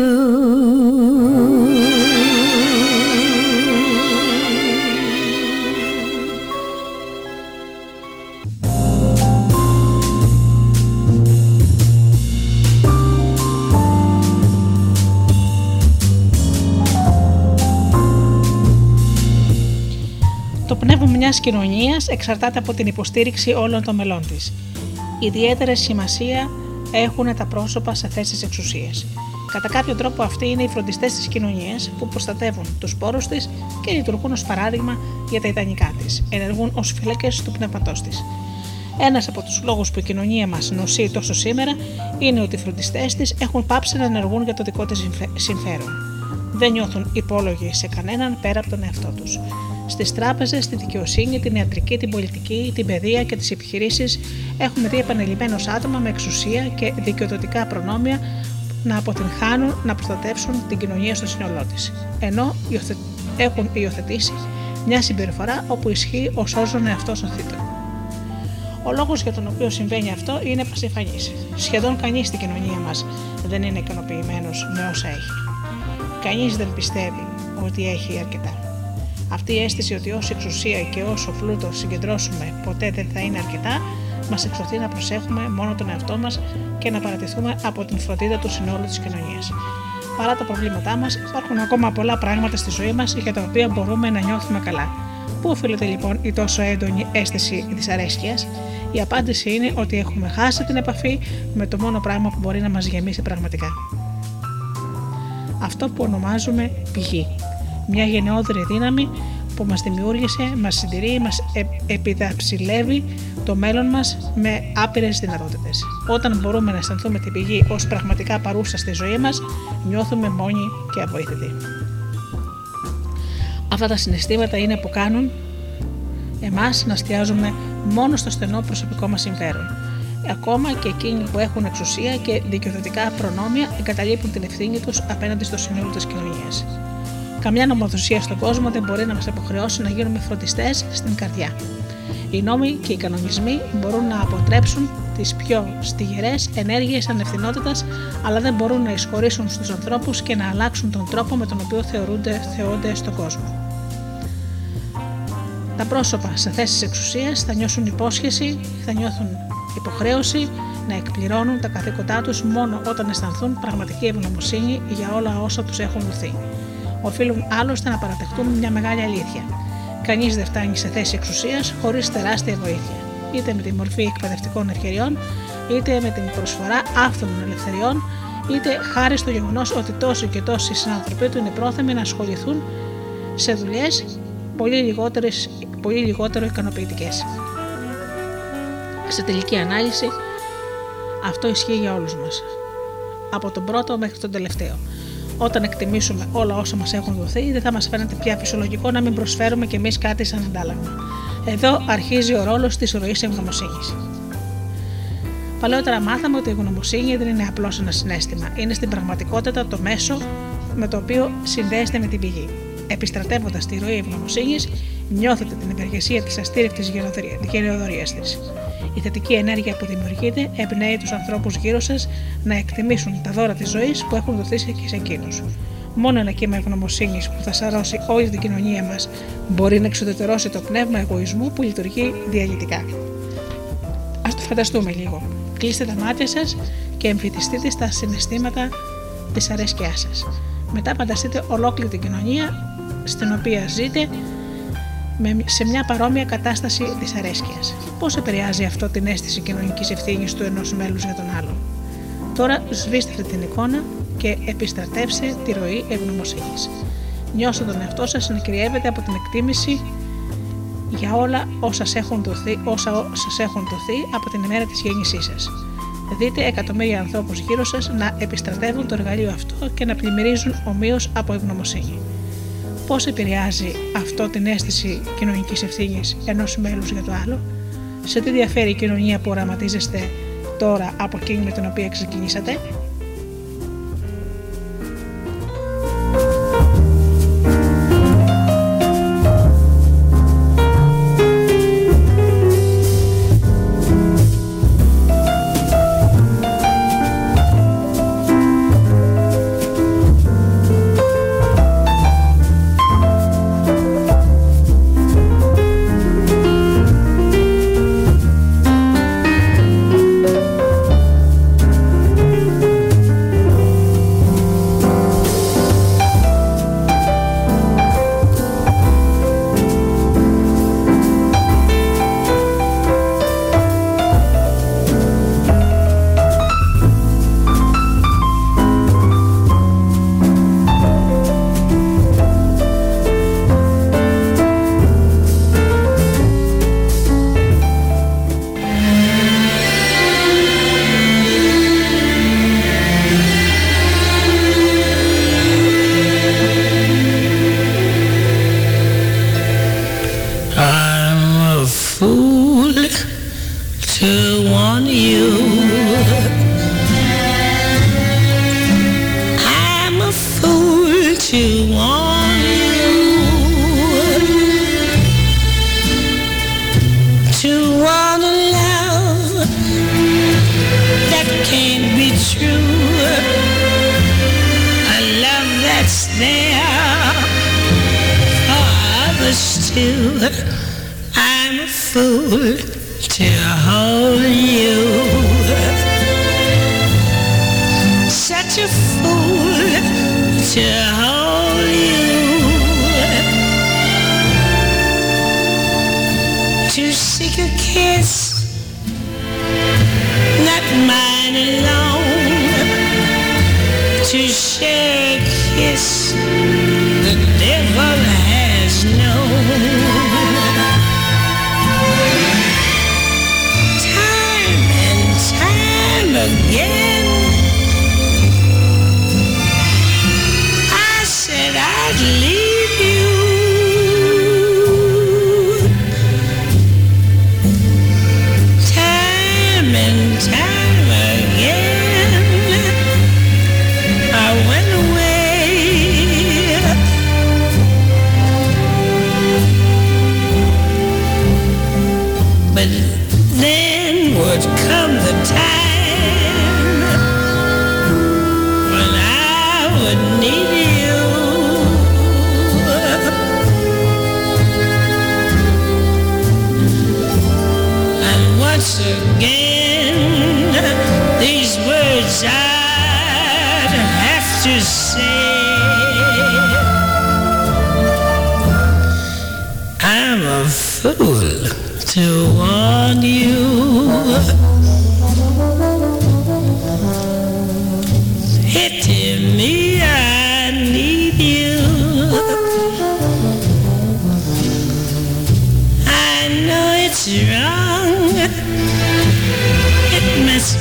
Μιας κοινωνίας εξαρτάται από την υποστήριξη όλων των μελών της. Ιδιαίτερη σημασία έχουν τα πρόσωπα σε θέσεις εξουσίας. Κατά κάποιο τρόπο, αυτοί είναι οι φροντιστές της κοινωνίας που προστατεύουν τους πόρους της και λειτουργούν ως παράδειγμα για τα ιδανικά της. Ενεργούν ως φύλακες του πνεύματός της. Ένας από τους λόγους που η κοινωνία μας νοσεί τόσο σήμερα είναι ότι οι φροντιστές της έχουν πάψει να ενεργούν για το δικό της συμφέρον. Δεν νιώθουν υπόλογοι σε κανέναν πέρα από τον εαυτό τους. Στις τράπεζες, τη δικαιοσύνη, την ιατρική, την πολιτική, την παιδεία και τις επιχειρήσεις έχουμε δει επανειλημμένως άτομα με εξουσία και δικαιοδοτικά προνόμια να αποτυγχάνουν να προστατεύσουν την κοινωνία στο σύνολό της. Ενώ έχουν υιοθετήσει μια συμπεριφορά όπου ισχύει ο σώζων εαυτός ο θήτων. Ο λόγος για τον οποίο συμβαίνει αυτό είναι πασιφανής. Σχεδόν κανείς στην κοινωνία μας δεν είναι ικανοποιημένος με όσα έχει. Κανείς δεν πιστεύει ότι έχει αρκετά. Αυτή η αίσθηση ότι όσο εξουσία και όσο πλούτο συγκεντρώσουμε ποτέ δεν θα είναι αρκετά, μας εξωθεί να προσέχουμε μόνο τον εαυτό μας και να παρατηθούμε από την φροντίδα του συνόλου της κοινωνίας. Παρά τα προβλήματά μας, υπάρχουν ακόμα πολλά πράγματα στη ζωή μας για τα οποία μπορούμε να νιώθουμε καλά. Πού οφείλεται λοιπόν η τόσο έντονη αίσθηση δυσαρέσκειας? Η απάντηση είναι ότι έχουμε χάσει την επαφή με το μόνο πράγμα που μπορεί να μας γεμίσει πραγματικά. Αυτό που ονομάζουμε πηγή. Μια γενναιόδωρη δύναμη που μας δημιούργησε, μας συντηρεί, μας επιταψιλεύει το μέλλον μας με άπειρες δυνατότητες. Όταν μπορούμε να αισθανθούμε την πηγή ως πραγματικά παρούσα στη ζωή μας, νιώθουμε μόνοι και αβοήθητοι. Αυτά τα συναισθήματα είναι που κάνουν εμάς να εστιάζουμε μόνο στο στενό προσωπικό μας συμφέρον. Ακόμα και εκείνοι που έχουν εξουσία και δικαιοδοτικά προνόμια εγκαταλείπουν την ευθύνη τους απέναντι στο σύνολο της κοινωνίας. Καμιά νομοθεσία στον κόσμο δεν μπορεί να μας υποχρεώσει να γίνουμε φροντιστές στην καρδιά. Οι νόμοι και οι κανονισμοί μπορούν να αποτρέψουν τις πιο στιγερές ενέργειες ανευθυνότητας, αλλά δεν μπορούν να εισχωρήσουν στους ανθρώπους και να αλλάξουν τον τρόπο με τον οποίο θεωρούνται στον κόσμο. Τα πρόσωπα σε θέσεις εξουσίας θα νιώσουν υπόσχεση, θα νιώθουν υποχρέωση να εκπληρώνουν τα καθήκοντά τους μόνο όταν αισθανθούν πραγματική ευγνωμοσύνη για όλα όσα τους έχουν δοθεί. Οφείλουν άλλωστε να παραδεχτούν μια μεγάλη αλήθεια. Κανείς δεν φτάνει σε θέση εξουσίας χωρίς τεράστια βοήθεια, είτε με τη μορφή εκπαιδευτικών ευκαιριών, είτε με την προσφορά άφθονων ελευθεριών, είτε χάρη στο γεγονός ότι τόσοι και τόσοι συνανθρωποί του είναι πρόθυμοι να ασχοληθούν σε δουλειές πολύ λιγότερο ικανοποιητικές. Σε τελική ανάλυση, αυτό ισχύει για όλους μας. Από τον πρώτο μέχρι τον τελευταίο. Όταν εκτιμήσουμε όλα όσα μας έχουν δοθεί, δεν θα μας φαίνεται πια φυσιολογικό να μην προσφέρουμε κι εμείς κάτι σαν αντάλλαγμα. Εδώ αρχίζει ο ρόλος της ροής ευγνωμοσύνης. Παλαιότερα μάθαμε ότι η ευγνωμοσύνη δεν είναι απλώς ένα συναίσθημα. Είναι στην πραγματικότητα το μέσο με το οποίο συνδέεστε με την πηγή. Επιστρατεύοντας τη ροή ευγνωμοσύνης, νιώθετε την ευεργεσία της αστήρικτης γενεοδορίας της. Η θετική ενέργεια που δημιουργείται εμπνέει τους ανθρώπους γύρω σας να εκτιμήσουν τα δώρα της ζωής που έχουν δοθεί και σε εκείνους. Μόνο ένα κύμα ευγνωμοσύνης που θα σαρώσει όλη την κοινωνία μας μπορεί να εξουδετερώσει το πνεύμα εγωισμού που λειτουργεί διαλυτικά. Ας το φανταστούμε λίγο. Κλείστε τα μάτια σας και εμφυτιστείτε στα συναισθήματα της αρέσκειάς σας. Μετά φανταστείτε ολόκληρη την κοινωνία στην οποία ζείτε σε μια παρόμοια κατάσταση δυσαρέσκειας. Πώς επηρεάζει αυτό την αίσθηση κοινωνικής ευθύνης του ενός μέλους για τον άλλον? Τώρα σβήστε αυτή την εικόνα και επιστρατεύστε τη ροή ευγνωμοσύνης. Νιώστε τον εαυτό σας να κυριεύεται από την εκτίμηση για όλα όσα σας έχουν δοθεί από την ημέρα της γέννησής σας. Δείτε εκατομμύρια ανθρώπους γύρω σας να επιστρατεύουν το εργαλείο αυτό και να πλημμυρίζουν ομοίως από ευγνωμοσύνη. Πώς επηρεάζει αυτό την αίσθηση κοινωνικής ευθύνης ενός μέλους για το άλλο? Σε τι διαφέρει η κοινωνία που οραματίζεστε τώρα από εκείνη με την οποία ξεκινήσατε?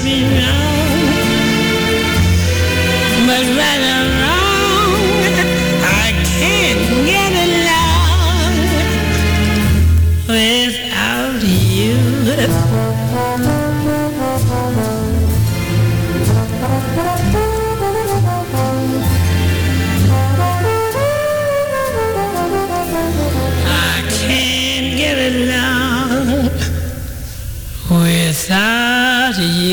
me now, but right or wrong, I can't get along without you. I can't get along without you.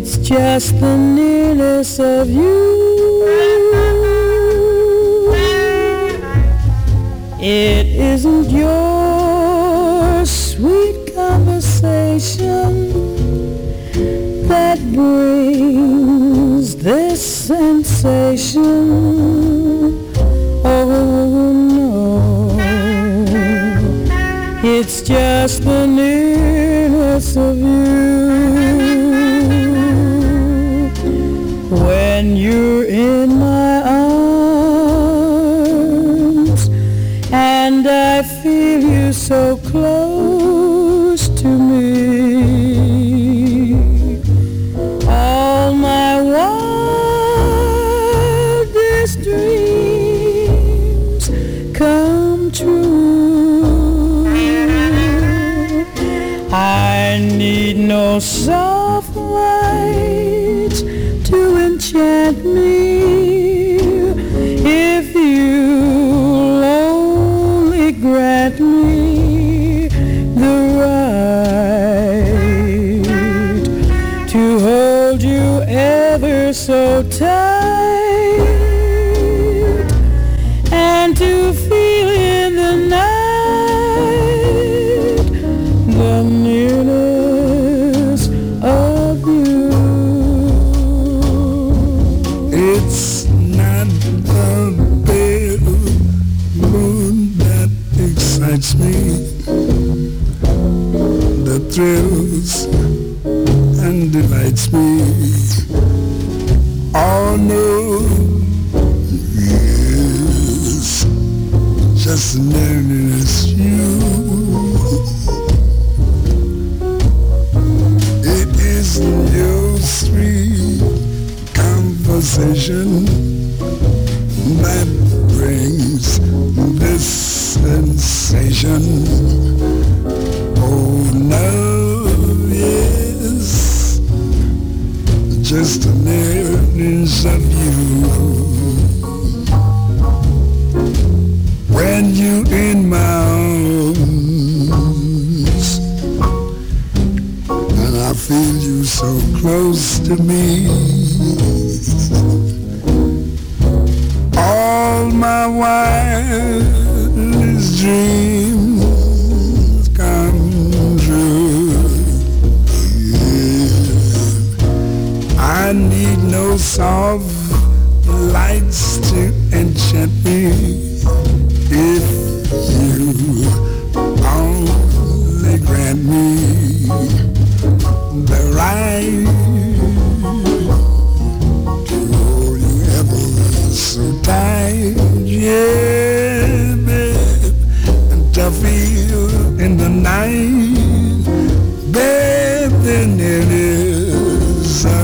It's just the nearness of you. It isn't your sweet conversation that brings this sensation. Oh no, it's just the nearness of you. When you're in my arms and I feel you so close to me, all my wildest dreams come true. I need no soft light to enchant me, if you'll only grant me the right to hold you ever so tight, and to feel in the night the nearness of you. Me, the thrills and delights me. Oh no, yes, just the nearness of you. It isn't your sweet conversation that brings this sensation. Oh no, yes, just the nearness of you. When you in my arms and I feel you so close to me, all my wildest dreams come true. Yeah. I need no soft lights to enchant me, if you only grant me the right to hold you ever so tight. Yeah, I feel in the night, babe, then it is you.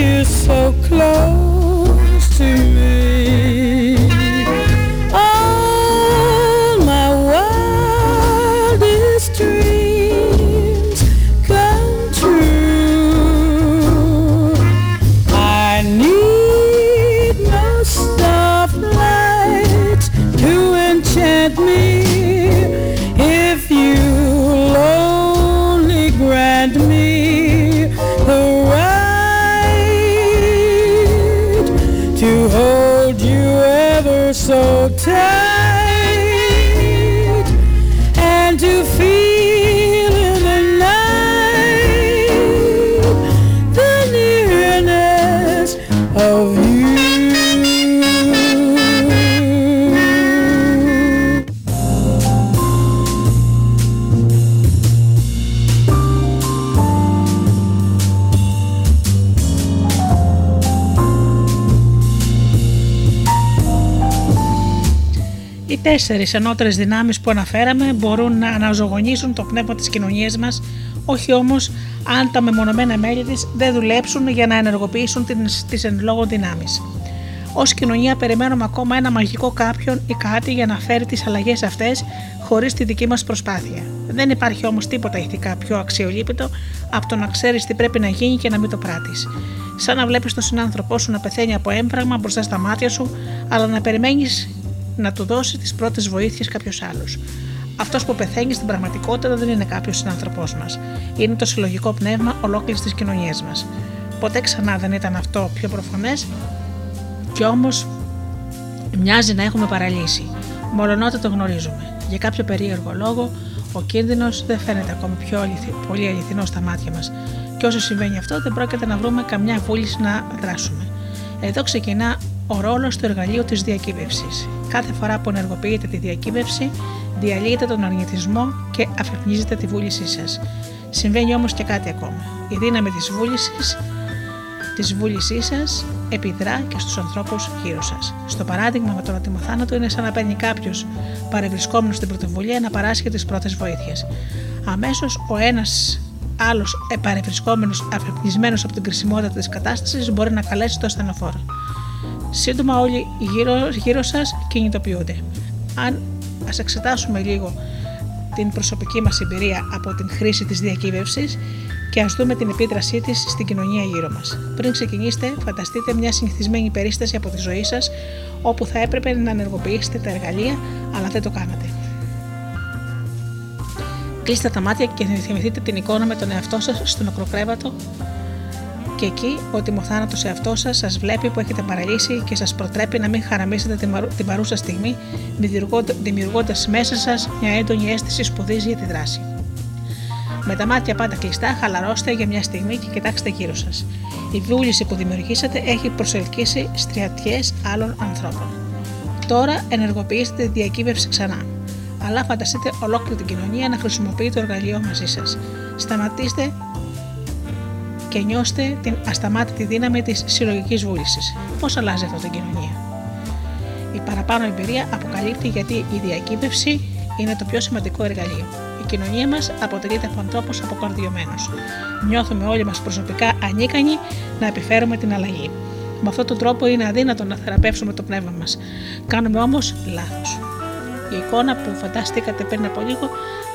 you so close to me. All my wildest dreams come true. I need no starlight to enchant me. If you only grant me the right to hold you ever so tight, and to feel in the night the nearness of you. Οι τέσσερις ανώτερες δυνάμεις που αναφέραμε μπορούν να αναζωογονήσουν το πνεύμα της κοινωνίας μας, όχι όμως αν τα μεμονωμένα μέλη της δεν δουλέψουν για να ενεργοποιήσουν τις εν λόγω δυνάμεις. Ως κοινωνία περιμένουμε ακόμα ένα μαγικό κάποιον ή κάτι για να φέρει τις αλλαγές αυτές χωρίς τη δική μας προσπάθεια. Δεν υπάρχει όμως τίποτα ηθικά πιο αξιολύπητο από το να ξέρεις τι πρέπει να γίνει και να μην το πράττεις. Σαν να βλέπεις τον συνάνθρωπό σου να πεθαίνει από έμπραγμα μπροστά στα μάτια σου, αλλά να περιμένεις να του δώσει τις πρώτες βοήθειες κάποιος άλλος. Αυτός που πεθαίνει στην πραγματικότητα δεν είναι κάποιος συνανθρωπός μας. Είναι το συλλογικό πνεύμα ολόκληρης της κοινωνίας μας. Ποτέ ξανά δεν ήταν αυτό πιο προφανές και όμως μοιάζει να έχουμε παραλύσει. Μολονότι το γνωρίζουμε. Για κάποιο περίεργο λόγο ο κίνδυνος δεν φαίνεται ακόμη πολύ αληθινό στα μάτια μας. Και όσο συμβαίνει αυτό δεν πρόκειται να βρούμε καμιά βούληση να δράσουμε. Εδώ ξεκινά ο ρόλος του εργαλείου της διακύβευσης. Κάθε φορά που ενεργοποιείτε τη διακύβευση, διαλύετε τον αρνητισμό και αφυπνίζετε τη βούλησή σας. Συμβαίνει όμως και κάτι ακόμα. Η δύναμη της βούλησής σας επιδρά και στους ανθρώπους γύρω σας. Στο παράδειγμα με τον ατιμοθάνατο είναι σαν να παίρνει κάποιος παρευρισκόμενος στην πρωτοβουλία να παράσχει τις πρώτες βοήθειες. Αμέσως ο ένας άλλος παρευρισκόμενος αφυπνισμένος από την κρισιμότητα της κατάστασης μπορεί να καλέσει το ασθενοφόρο. Σύντομα όλοι γύρω σας κινητοποιούνται. Αν ας εξετάσουμε λίγο την προσωπική μας εμπειρία από την χρήση της διακύβευσης και ας δούμε την επίδρασή της στην κοινωνία γύρω μας. Πριν ξεκινήσετε, φανταστείτε μια συνηθισμένη περίσταση από τη ζωή σας όπου θα έπρεπε να ενεργοποιήσετε τα εργαλεία, αλλά δεν το κάνατε. Κλείστε τα μάτια και θυμηθείτε την εικόνα με τον εαυτό σας στον ακροκρέβατο. Και εκεί ο τιμοθάνατος εαυτός σας βλέπει που έχετε παραλύσει και σας προτρέπει να μην χαραμίσετε την παρούσα στιγμή, δημιουργώντας μέσα σας μια έντονη αίσθηση σπουδής για τη δράση. Με τα μάτια πάντα κλειστά, χαλαρώστε για μια στιγμή και κοιτάξτε γύρω σας. Η βούληση που δημιουργήσατε έχει προσελκύσει στριατιές άλλων ανθρώπων. Τώρα ενεργοποιήστε τη διακύβευση ξανά. Αλλά φανταστείτε ολόκληρη την κοινωνία να χρησιμοποιεί το εργαλείο μαζί σας. Σταματήστε και νιώστε την ασταμάτητη δύναμη της συλλογικής βούλησης. Πώς αλλάζει αυτό την κοινωνία? Η παραπάνω εμπειρία αποκαλύπτει γιατί η διακύβευση είναι το πιο σημαντικό εργαλείο. Η κοινωνία μας αποτελείται από ανθρώπους αποκαρδιωμένους. Νιώθουμε όλοι μας προσωπικά ανίκανοι να επιφέρουμε την αλλαγή. Με αυτόν τον τρόπο είναι αδύνατο να θεραπεύσουμε το πνεύμα μας. Κάνουμε όμως λάθος. Η εικόνα που φανταστήκατε πριν από λίγο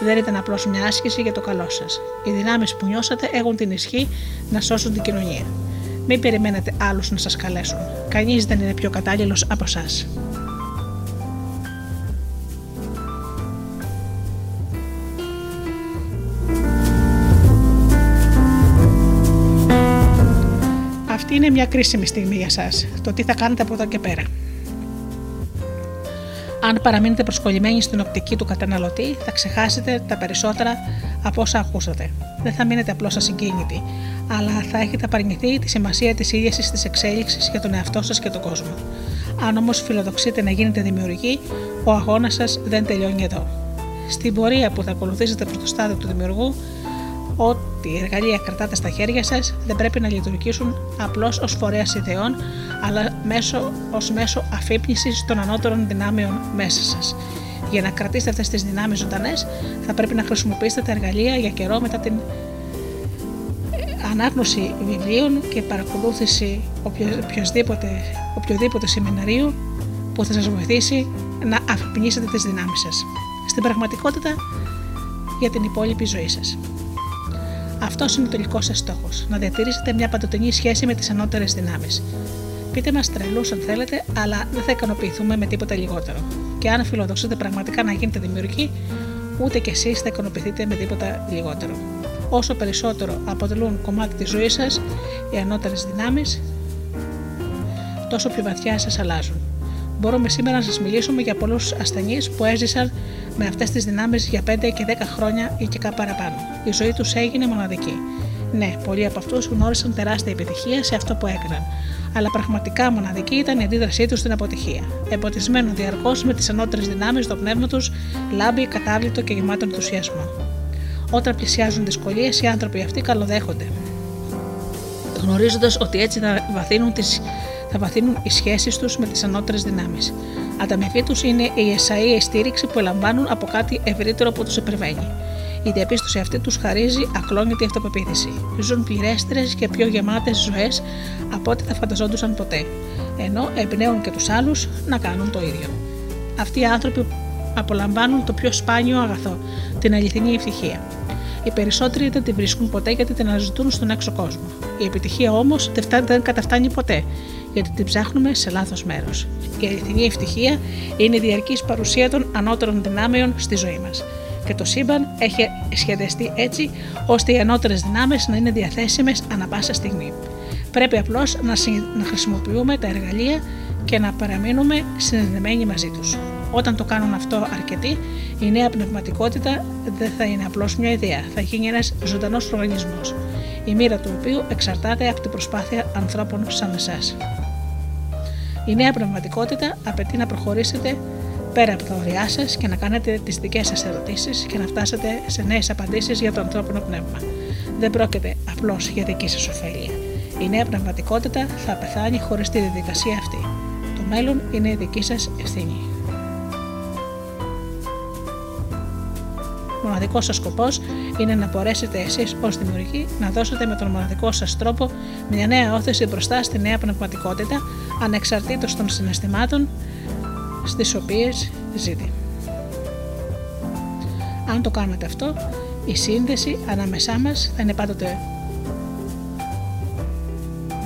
δεν ήταν απλώς μια άσκηση για το καλό σας. Οι δυνάμεις που νιώσατε έχουν την ισχύ να σώσουν την κοινωνία. Μην περιμένετε άλλους να σας καλέσουν. Κανείς δεν είναι πιο κατάλληλος από εσάς. Αυτή είναι μια κρίσιμη στιγμή για σας. Το τι θα κάνετε από εδώ και πέρα. Αν παραμείνετε προσκολλημένοι στην οπτική του καταναλωτή, θα ξεχάσετε τα περισσότερα από όσα ακούσατε. Δεν θα μείνετε απλώς ασυγκίνητοι, αλλά θα έχετε απαρνηθεί τη σημασία της ίδιας της εξέλιξης για τον εαυτό σας και τον κόσμο. Αν όμως φιλοδοξείτε να γίνετε δημιουργοί, ο αγώνας σας δεν τελειώνει εδώ. Στην πορεία που θα ακολουθήσετε προς το στάδιο του δημιουργού, ό,τι εργαλεία κρατάτε στα χέρια σας δεν πρέπει να λειτουργήσουν απλώς ως φορέας ιδεών, αλλά ως μέσο αφύπνισης των ανώτερων δυνάμεων μέσα σας. Για να κρατήσετε αυτές τις δυνάμεις ζωντανές, θα πρέπει να χρησιμοποιήσετε τα εργαλεία για καιρό μετά την ανάγνωση βιβλίων και παρακολούθηση οποιοδήποτε σεμιναρίου που θα σας βοηθήσει να αφυπνίσετε τις δυνάμεις σας στην πραγματικότητα για την υπόλοιπη ζωή σας. Αυτός είναι ο τελικός σας στόχος, να διατηρήσετε μια παντοτενή σχέση με τις ανώτερες δυνάμεις. Πείτε μας τρελούς αν θέλετε, αλλά δεν θα ικανοποιηθούμε με τίποτα λιγότερο. Και αν φιλοδοξείτε πραγματικά να γίνετε δημιουργοί, ούτε κι εσείς θα ικανοποιηθείτε με τίποτα λιγότερο. Όσο περισσότερο αποτελούν κομμάτι της ζωής σας οι ανώτερες δυνάμεις, τόσο πιο βαθιά σας αλλάζουν. Μπορούμε σήμερα να σας μιλήσουμε για πολλούς ασθενείς που έζησαν με αυτές τις δυνάμεις για 5 και 10 χρόνια ή και κάπου παραπάνω. Η ζωή τους έγινε μοναδική. Ναι, πολλοί από αυτούς γνώρισαν τεράστια επιτυχία σε αυτό που έκαναν, αλλά πραγματικά μοναδική ήταν η αντίδρασή τους στην αποτυχία. Εμποτισμένο διαρκώς με τις ανώτερες δυνάμεις, το πνεύμα τους λάμπει κατάβλητο και γεμάτο ενθουσιασμό. Όταν πλησιάζουν δυσκολίες, οι άνθρωποι αυτοί καλοδέχονται, γνωρίζοντας ότι έτσι θα βαθύνουν οι σχέσεις τους με τις ανώτερες δυνάμεις. Ανταμοιβή τους είναι η εσαΐα στήριξη που λαμβάνουν από κάτι ευρύτερο που τους υπερβαίνει. Η διαπίστωση αυτή τους χαρίζει ακλόνητη αυτοπεποίθηση. Ζουν πληρέστερες και πιο γεμάτες ζωές από ό,τι θα φανταζόντουσαν ποτέ, ενώ εμπνέουν και τους άλλους να κάνουν το ίδιο. Αυτοί οι άνθρωποι απολαμβάνουν το πιο σπάνιο αγαθό, την αληθινή ευτυχία. Οι περισσότεροι δεν τη βρίσκουν ποτέ γιατί την αναζητούν στον έξω κόσμο. Η επιτυχία όμως δεν καταφτάνει ποτέ, γιατί την ψάχνουμε σε λάθος μέρος. Η αληθινή ευτυχία είναι η διαρκής παρουσία των ανώτερων δυνάμεων στη ζωή μας. Και το σύμπαν έχει σχεδιαστεί έτσι ώστε οι ανώτερες δυνάμεις να είναι διαθέσιμες ανα πάσα στιγμή. Πρέπει απλώς να χρησιμοποιούμε τα εργαλεία και να παραμείνουμε συνδεδεμένοι μαζί τους. Όταν το κάνουν αυτό αρκετοί, η νέα πνευματικότητα δεν θα είναι απλώς μια ιδέα, θα γίνει ένας ζωντανός οργανισμός, η μοίρα του οποίου εξαρτάται από την προσπάθεια ανθρώπων σαν εσάς. Η νέα πνευματικότητα απαιτεί να προχωρήσετε πέρα από τα ωριά σας και να κάνετε τις δικές σας ερωτήσεις και να φτάσετε σε νέες απαντήσεις για το ανθρώπινο πνεύμα. Δεν πρόκειται απλώς για δική σας ωφέλεια. Η νέα πνευματικότητα θα πεθάνει χωρίς τη διαδικασία αυτή. Το μέλλον είναι η δική σας ευθύνη. Μοναδικός σας σκοπός είναι να μπορέσετε εσείς ως δημιουργοί να δώσετε με τον μοναδικό σας τρόπο μια νέα όθεση μπροστά στη νέα πνευματικότητα ανεξαρτήτως των συναισθημάτων στις οποίες ζείτε. Αν το κάνετε αυτό, η σύνδεση ανάμεσά μας θα είναι πάντοτε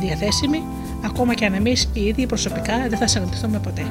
διαθέσιμη, ακόμα και αν εμείς οι ίδιοι προσωπικά δεν θα συναντηθούμε ποτέ.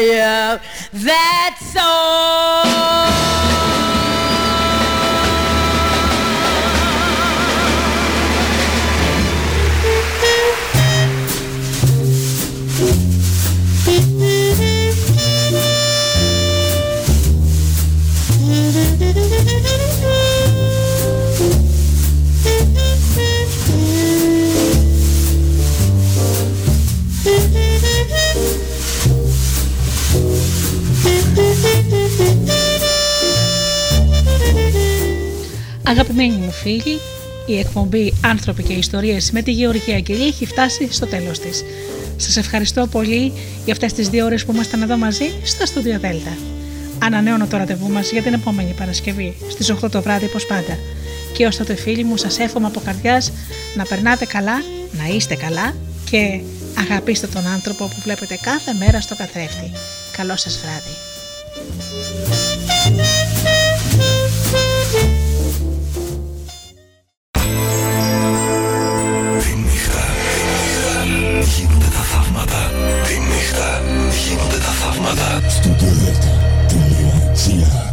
you. That's all. Αγαπημένοι μου φίλοι, η εκπομπή «Άνθρωποι και Ιστορίες» με τη Γεωργία Αγγελή έχει φτάσει στο τέλος της. Σας ευχαριστώ πολύ για αυτές τις 2 ώρες που ήμασταν εδώ μαζί στα Studio Delta. Ανανέωνω το ραντεβού μας για την επόμενη Παρασκευή στις 8 το βράδυ, όπως πάντα. Και ως τότε, φίλοι μου, σας εύχομαι από καρδιάς να περνάτε καλά, να είστε καλά και αγαπήστε τον άνθρωπο που βλέπετε κάθε μέρα στο καθρέφτη. Καλό σας βράδυ.